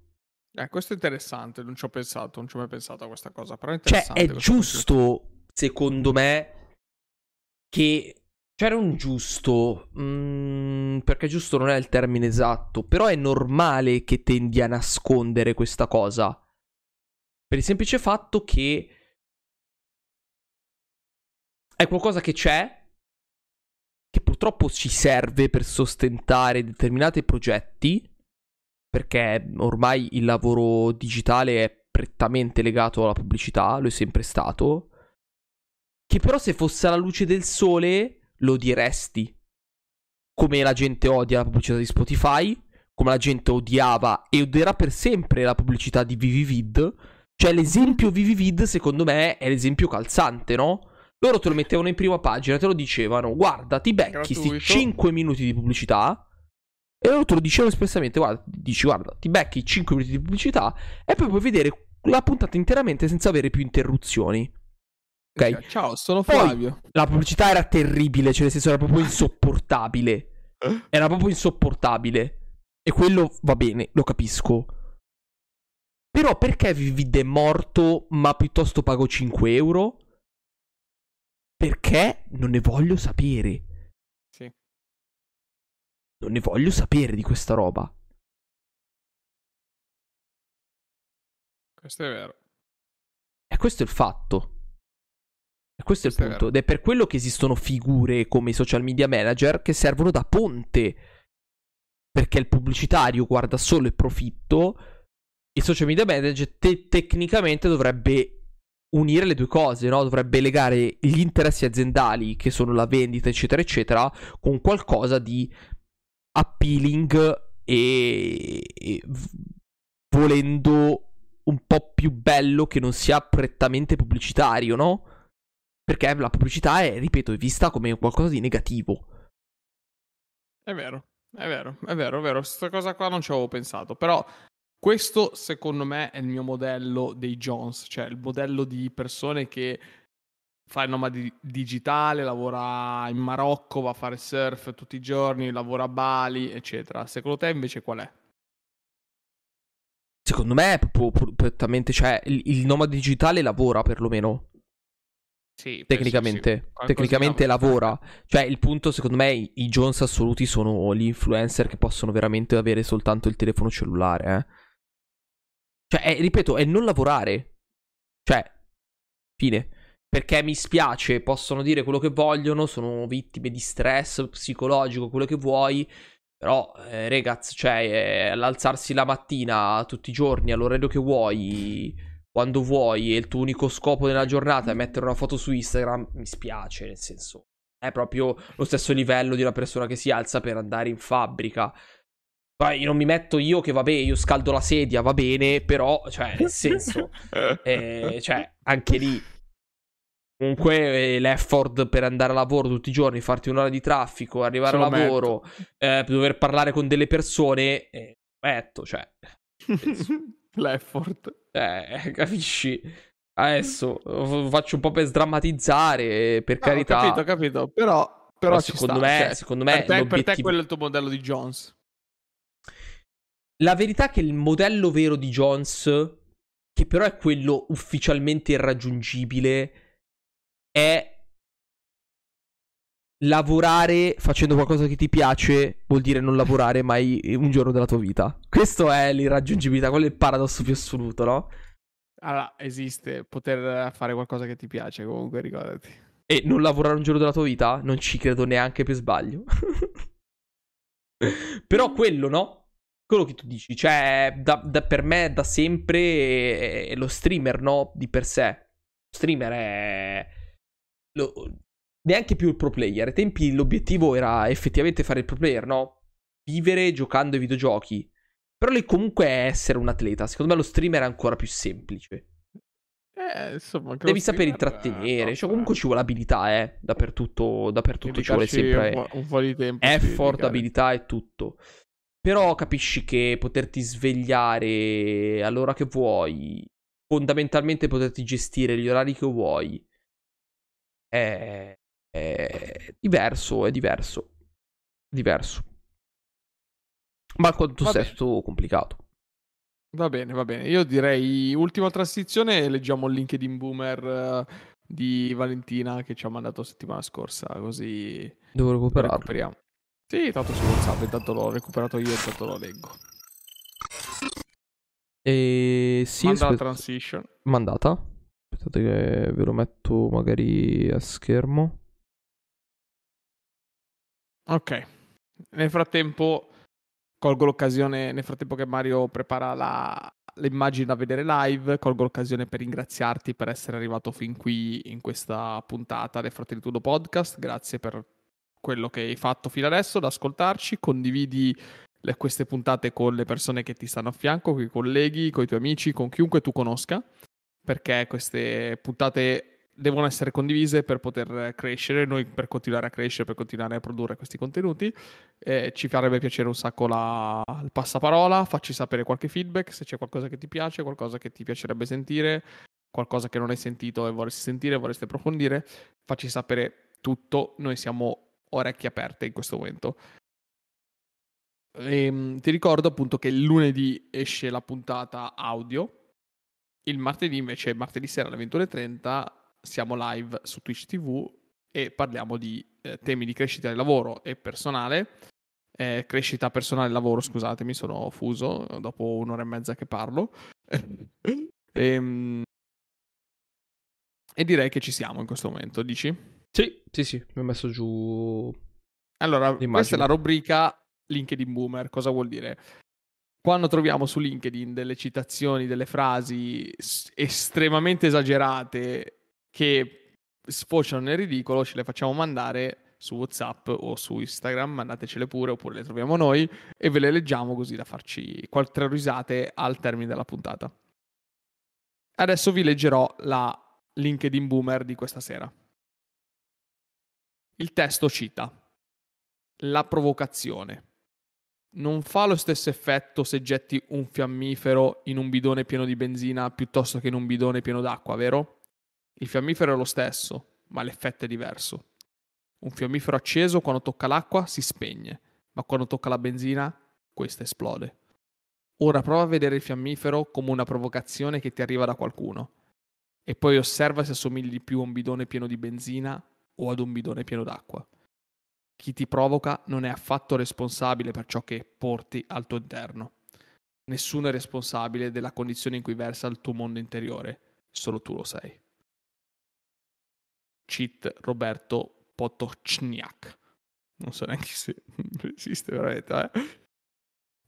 Eh, questo è interessante, non ci ho pensato, non ci ho mai pensato a questa cosa, però è interessante. Cioè è giusto, questione. Secondo me, che... C'era un giusto, mh, perché giusto non è il termine esatto, però è normale che tendi a nascondere questa cosa, per il semplice fatto che è qualcosa che c'è, che purtroppo ci serve per sostentare determinati progetti, perché ormai il lavoro digitale è prettamente legato alla pubblicità, lo è sempre stato, che però se fosse alla luce del sole... lo diresti, come la gente odia la pubblicità di Spotify, come la gente odiava e odierà per sempre la pubblicità di ViviVid. Cioè l'esempio ViviVid secondo me è l'esempio calzante, no? Loro te lo mettevano in prima pagina, te lo dicevano, guarda ti becchi sti cinque minuti di pubblicità, e loro te lo dicevano espressamente, guarda, dici guarda ti becchi cinque minuti di pubblicità e poi puoi vedere la puntata interamente senza avere più interruzioni. Okay. Ciao, sono Flavio. Poi, la pubblicità era terribile, cioè nel senso era proprio insopportabile. Era proprio insopportabile. E quello va bene, lo capisco. Però perché ViviVid è morto ma piuttosto pago cinque euro? Perché non ne voglio sapere. Sì. Non ne voglio sapere di questa roba. Questo è vero. E questo è il fatto. E questo è il punto, ed è per quello che esistono figure come i social media manager che servono da ponte, perché il pubblicitario guarda solo il profitto, il social media manager te- tecnicamente dovrebbe unire le due cose, no? Dovrebbe legare gli interessi aziendali, che sono la vendita eccetera eccetera, con qualcosa di appealing e, e volendo un po' più bello, che non sia prettamente pubblicitario, no? Perché la pubblicità è, ripeto, è vista come qualcosa di negativo. È vero, è vero, è vero, è vero. Questa cosa qua non ci avevo pensato. Però questo, secondo me, è il mio modello dei Jones. Cioè il modello di persone che fa il nomade digitale, lavora in Marocco, va a fare surf tutti i giorni, lavora a Bali, eccetera. Secondo te invece qual è? Secondo me è proprio prettamente... Cioè il, il nomade digitale lavora perlomeno. Sì, tecnicamente, sì, tecnicamente lavora. Cioè il punto secondo me, i, i Jones assoluti sono gli influencer che possono veramente avere soltanto il telefono cellulare, eh. Cioè è, ripeto, è non lavorare. Cioè fine. Perché mi spiace, possono dire quello che vogliono, sono vittime di stress psicologico, quello che vuoi. Però eh, ragazzi, cioè eh, l'alzarsi la mattina tutti i giorni all'orario che vuoi, quando vuoi, e il tuo unico scopo della giornata è mettere una foto su Instagram, mi spiace, nel senso è proprio lo stesso livello di una persona che si alza per andare in fabbrica. Poi non mi metto io che vabbè, io scaldo la sedia, va bene, però cioè nel senso eh, cioè anche lì comunque eh, l'effort per andare a lavoro tutti i giorni, farti un'ora di traffico, arrivare al lavoro, eh, dover parlare con delle persone, eh, metto cioè l'effort. Eh, capisci? Adesso lo faccio un po' per sdrammatizzare, per no, carità. Ho capito, ho capito. Però, però, però secondo sta, me, cioè, secondo me per te, per te quello è il tuo modello di Jones. La verità è che il modello vero di Jones, che però è quello ufficialmente irraggiungibile, è lavorare facendo qualcosa che ti piace. Vuol dire non lavorare mai un giorno della tua vita. Questo è l'irraggiungibilità, quello è il paradosso più assoluto, no? Allora, esiste poter fare qualcosa che ti piace, comunque, ricordati. e non lavorare un giorno della tua vita, non ci credo neanche per sbaglio. Però quello, no? Quello che tu dici, cioè, da, da, per me da sempre è, è lo streamer, no? Di per sé. Lo streamer è... Lo, neanche più il pro player. Ai tempi l'obiettivo era effettivamente fare il pro player, no? Vivere giocando ai videogiochi. Però lì comunque è essere un atleta. Secondo me lo streamer è ancora più semplice. Eh, insomma, devi saper intrattenere, cioè comunque ci vuole abilità, eh, dappertutto, dappertutto ci vuole sempre un po', un po' di tempo, effort, abilità e tutto. Però capisci che poterti svegliare all'ora che vuoi, fondamentalmente poterti gestire gli orari che vuoi, è, è diverso, è diverso, è diverso. Ma quanto va stesso bene. Complicato. Va bene, va bene. Io direi ultima transizione, leggiamo il LinkedIn Boomer uh, di Valentina che ci ha mandato settimana scorsa, così devo recuperarlo. Recuperiamo. Sì, tanto su WhatsApp, intanto l'ho recuperato io e tanto lo leggo. E sì, manda aspet- la transition. Mandata. Aspettate che ve lo metto magari a schermo. Ok. Nel frattempo colgo l'occasione, nel frattempo che Mario prepara la, le immagini da vedere live, colgo l'occasione per ringraziarti per essere arrivato fin qui in questa puntata del Fratellitudo Podcast. Grazie per quello che hai fatto fino adesso, ad ascoltarci. Condividi le, queste puntate con le persone che ti stanno a fianco, con i colleghi, con i tuoi amici, con chiunque tu conosca, perché queste puntate devono essere condivise per poter crescere, noi per continuare a crescere, per continuare a produrre questi contenuti. Eh, ci farebbe piacere un sacco la, il passaparola, facci sapere qualche feedback, se c'è qualcosa che ti piace, qualcosa che ti piacerebbe sentire, qualcosa che non hai sentito e vorresti sentire, vorresti approfondire, facci sapere tutto, noi siamo orecchie aperte in questo momento. E, ti ricordo appunto che il lunedì esce la puntata audio, il martedì invece, martedì sera alle ventuno e trenta, siamo live su Twitch tivù e parliamo di eh, temi di crescita del lavoro e personale, eh, crescita personale e lavoro, scusatemi, sono fuso dopo un'ora e mezza che parlo. e, e direi che ci siamo in questo momento, dici? Sì, sì, sì, mi ho messo giù. Allora, l'immagine. Questa è la rubrica LinkedIn Boomer, cosa vuol dire? Quando troviamo su LinkedIn delle citazioni, delle frasi estremamente esagerate che sfociano nel ridicolo, ce le facciamo mandare su WhatsApp o su Instagram, mandatecele pure, oppure le troviamo noi e ve le leggiamo così da farci quattro risate al termine della puntata. Adesso vi leggerò la LinkedIn Boomer di questa sera. Il testo cita: la provocazione non fa lo stesso effetto se getti un fiammifero in un bidone pieno di benzina piuttosto che in un bidone pieno d'acqua, vero? Il fiammifero è lo stesso, ma l'effetto è diverso. Un fiammifero acceso quando tocca l'acqua si spegne, ma quando tocca la benzina, questa esplode. Ora prova a vedere il fiammifero come una provocazione che ti arriva da qualcuno e poi osserva se assomigli di più a un bidone pieno di benzina o ad un bidone pieno d'acqua. Chi ti provoca non è affatto responsabile per ciò che porti al tuo interno. Nessuno è responsabile della condizione in cui versa il tuo mondo interiore, solo tu lo sei. Cheat Roberto Potocniak. Non so neanche se esiste veramente, eh?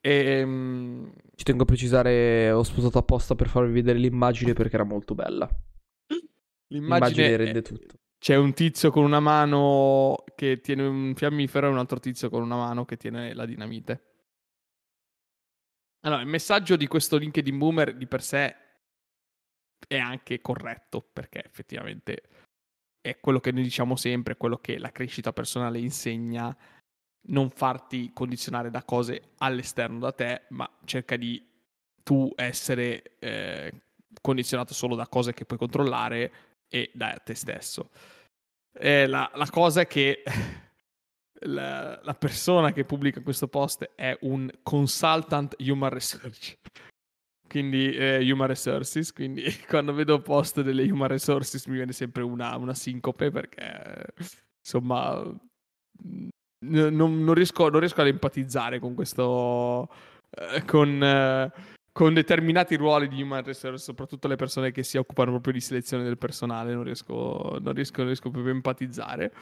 E, um... ci tengo a precisare, ho sposato apposta per farvi vedere l'immagine perché era molto bella. L'immagine, l'immagine rende tutto. C'è un tizio con una mano che tiene un fiammifero e un altro tizio con una mano che tiene la dinamite. Allora, il messaggio di questo LinkedIn Boomer di per sé è anche corretto, perché effettivamente è quello che noi diciamo sempre, quello che la crescita personale insegna: non farti condizionare da cose all'esterno da te, ma cerca di tu essere eh, condizionato solo da cose che puoi controllare e da te stesso. Eh, la, la cosa è che la, la persona che pubblica questo post è un consultant human research, quindi eh, human resources, quindi quando vedo post delle human resources mi viene sempre una, una sincope, perché eh, insomma n- non, non, riesco, non riesco ad empatizzare con questo eh, con, eh, con determinati ruoli di human resource, soprattutto le persone che si occupano proprio di selezione del personale, non riesco, non riesco, non riesco proprio a empatizzare.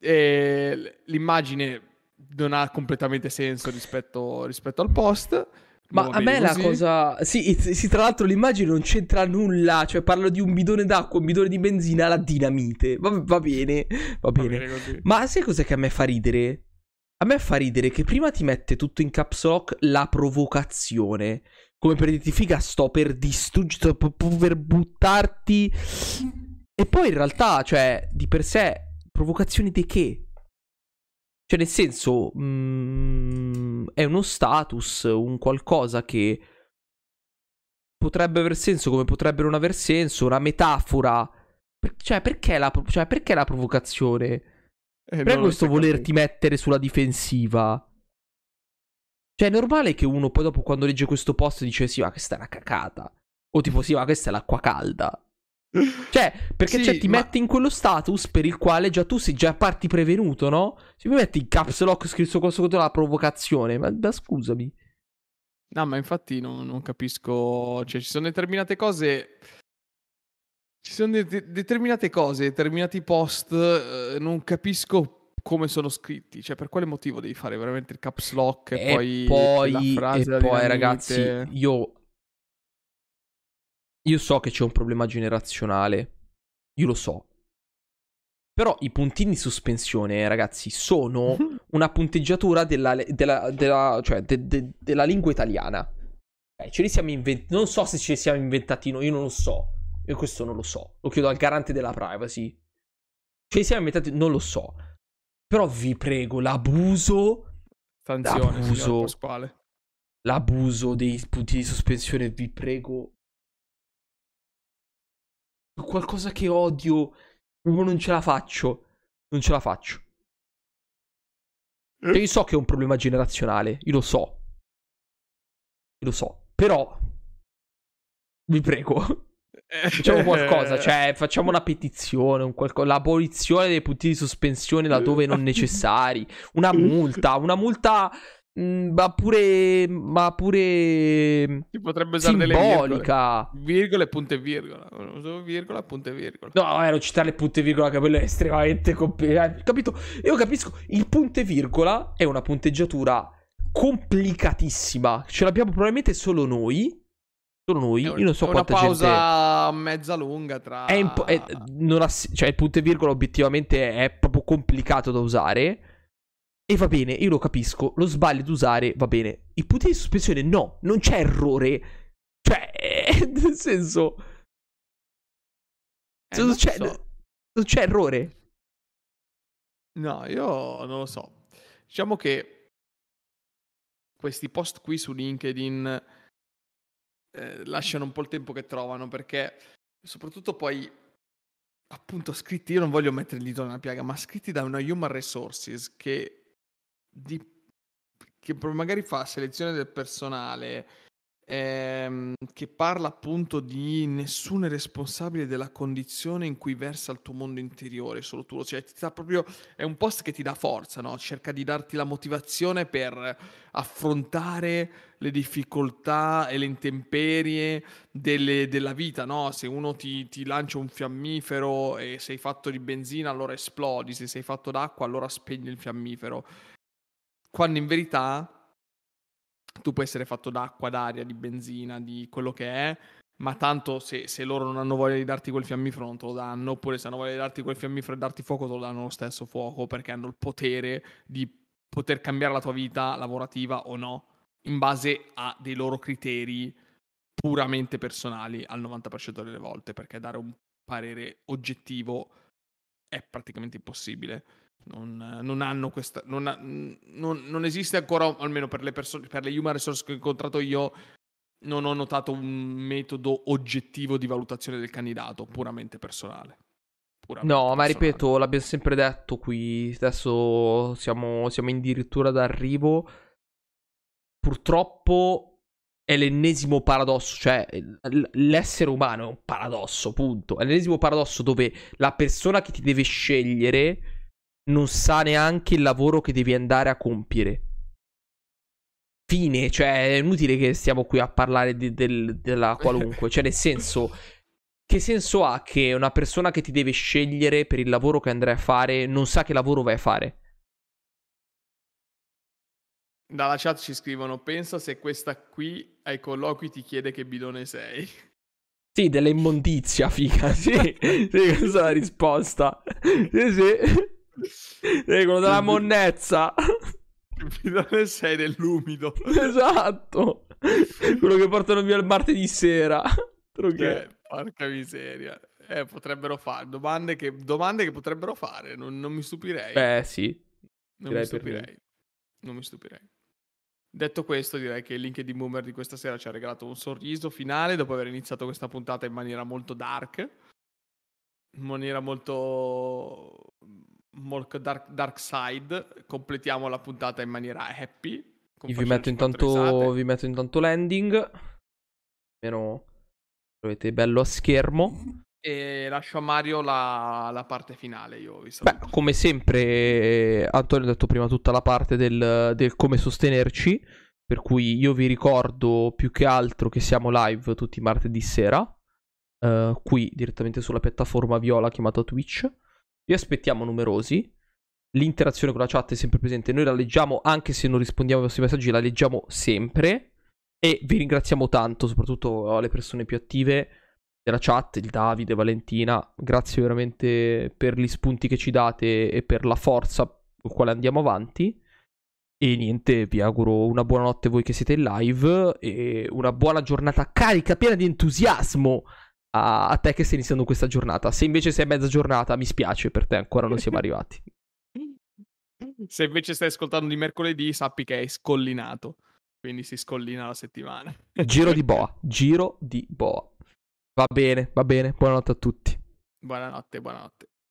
E l'immagine non ha completamente senso rispetto, rispetto al post. Ma a me così. La cosa... Sì, sì, tra l'altro l'immagine non c'entra nulla, cioè parlo di un bidone d'acqua, un bidone di benzina alla dinamite. Va, va bene, va bene. Va bene Ma sai cos'è che a me fa ridere? A me fa ridere che prima ti mette tutto in caps lock la provocazione. Come per dirti, figa, sto per distruggere, per buttarti. E poi in realtà, cioè, di per sé, provocazioni di che? Cioè, nel senso, mh, è uno status, un qualcosa che potrebbe aver senso come potrebbe non aver senso, una metafora. Per, cioè, perché la, cioè, perché la provocazione? Eh, Prego questo volerti mettere sulla difensiva. Cioè, è normale che uno poi dopo, quando legge questo post, dice sì, ma questa è una cacata. O tipo, sì, ma questa è l'acqua calda. Cioè, perché sì, cioè, ti ma... mette in quello status per il quale già tu sei già parti prevenuto, no? Se mi metti in caps lock scritto contro la provocazione, ma, ma scusami. No, ma infatti non, non capisco. Cioè, ci sono determinate cose. Ci sono de- determinate cose, determinati post, eh, non capisco come sono scritti. Cioè, per quale motivo devi fare veramente il caps lock e, e poi, poi la frase. E poi, ragazzi, io. Io so che c'è un problema generazionale, io lo so, però i puntini di sospensione, ragazzi, sono una punteggiatura della, della, della, cioè de, de, della lingua italiana. Eh, ce li siamo inventati, non so se ce li siamo inventati noi, io non lo so, io questo non lo so, lo chiedo al garante della privacy. Ce li siamo inventati, non lo so, però vi prego, l'abuso, Stanzione, l'abuso, Pasquale. L'abuso dei punti di sospensione, vi prego. Qualcosa che odio, non ce la faccio, non ce la faccio. Cioè, io so che è un problema generazionale, io lo so, io lo so, però vi prego, facciamo qualcosa, cioè facciamo una petizione, un qualco... l'abolizione dei punti di sospensione laddove non necessari, una multa, una multa mh, ma pure, ma pure si potrebbe usare simbolica. Delle virgole, virgole, punte e virgola, uso virgola, punte e virgola. No, eh, non citare le punte e virgola, che quello è estremamente complicato, capito? Io capisco, il punte e virgola è una punteggiatura complicatissima, ce l'abbiamo probabilmente solo noi. Solo noi, io non so quanta gente... È una pausa gente... mezza lunga tra... È impo- è, non ha, cioè il punto e virgola obiettivamente è proprio complicato da usare. E va bene, io lo capisco, lo sbaglio di usare, va bene. I punti di sospensione no, non c'è errore. Cioè, eh, nel senso... Eh, non, c'è, so. non c'è errore. No, io non lo so. Diciamo che questi post qui su LinkedIn... Eh, lasciano un po' il tempo che trovano, perché soprattutto poi appunto scritti, io non voglio mettere il dito nella piaga, ma scritti da una human resources che, di, che magari fa selezione del personale, ehm, che parla appunto di nessuno è responsabile della condizione in cui versa il tuo mondo interiore, solo tu, cioè ti dà proprio, è un post che ti dà forza, no? Cerca di darti la motivazione per affrontare le difficoltà e le intemperie delle, della vita, no? Se uno ti, ti lancia un fiammifero e sei fatto di benzina, allora esplodi, se sei fatto d'acqua, allora spegni il fiammifero. Quando in verità tu puoi essere fatto d'acqua, d'aria, di benzina, di quello che è, ma tanto se, se loro non hanno voglia di darti quel fiammifero non te lo danno, oppure se hanno voglia di darti quel fiammifero e darti fuoco te lo danno lo stesso fuoco, perché hanno il potere di poter cambiare la tua vita lavorativa o no, in base a dei loro criteri puramente personali al novanta per cento delle volte, perché dare un parere oggettivo è praticamente impossibile. Non, non hanno questa... Non, ha, non, non esiste ancora, almeno per le persone, per le human resource che ho incontrato io, non ho notato un metodo oggettivo di valutazione del candidato, puramente personale. Puramente no, personale. Ma ripeto, l'abbiamo sempre detto qui, adesso siamo, siamo addirittura d'arrivo... Purtroppo è l'ennesimo paradosso, cioè l'essere umano è un paradosso, punto. È l'ennesimo paradosso dove la persona che ti deve scegliere non sa neanche il lavoro che devi andare a compiere. fine, cioè è inutile che stiamo qui a parlare di, del, della qualunque, cioè nel senso, che senso ha che una persona che ti deve scegliere per il lavoro che andrai a fare non sa che lavoro vai a fare? Dalla chat ci scrivono: pensa se questa qui ai colloqui ti chiede che bidone sei. Sì, della immondizia, figa, sì, sì, questa è la risposta, sì, sì, regolo della monnezza. Bidone sei dell'umido. Esatto, quello che portano via il martedì sera. Cioè, porca miseria, eh, potrebbero fare domande che, domande che potrebbero fare, non, non mi stupirei. Beh sì, non mi stupirei, non mi stupirei. Detto questo, direi che il LinkedIn Boomer di questa sera ci ha regalato un sorriso finale dopo aver iniziato questa puntata in maniera molto dark, in maniera molto, molto dark, dark side. Completiamo la puntata in maniera happy. Io vi metto intanto, vi metto intanto l'ending, almeno avete bello a schermo. E lascio a Mario la, la parte finale. Io vi saluto. Beh, come sempre, Antonio ha detto prima tutta la parte del, del come sostenerci, per cui io vi ricordo più che altro che siamo live tutti martedì sera, eh, qui direttamente sulla piattaforma viola chiamata Twitch. Vi aspettiamo numerosi. L'interazione con la chat è sempre presente, noi la leggiamo anche se non rispondiamo ai vostri messaggi, la leggiamo sempre. E vi ringraziamo tanto, soprattutto alle persone più attive della chat, il Davide, Valentina, grazie veramente per gli spunti che ci date e per la forza con quale andiamo avanti. E niente, vi auguro una buona notte voi che siete in live e una buona giornata carica, piena di entusiasmo a, a te che stai iniziando questa giornata. Se invece sei a mezza giornata, mi spiace per te, ancora non siamo arrivati. Se invece stai ascoltando di mercoledì, sappi che hai scollinato. Quindi si scollina la settimana. Giro di boa, giro di boa. Va bene, va bene. Buonanotte a tutti. Buonanotte, buonanotte.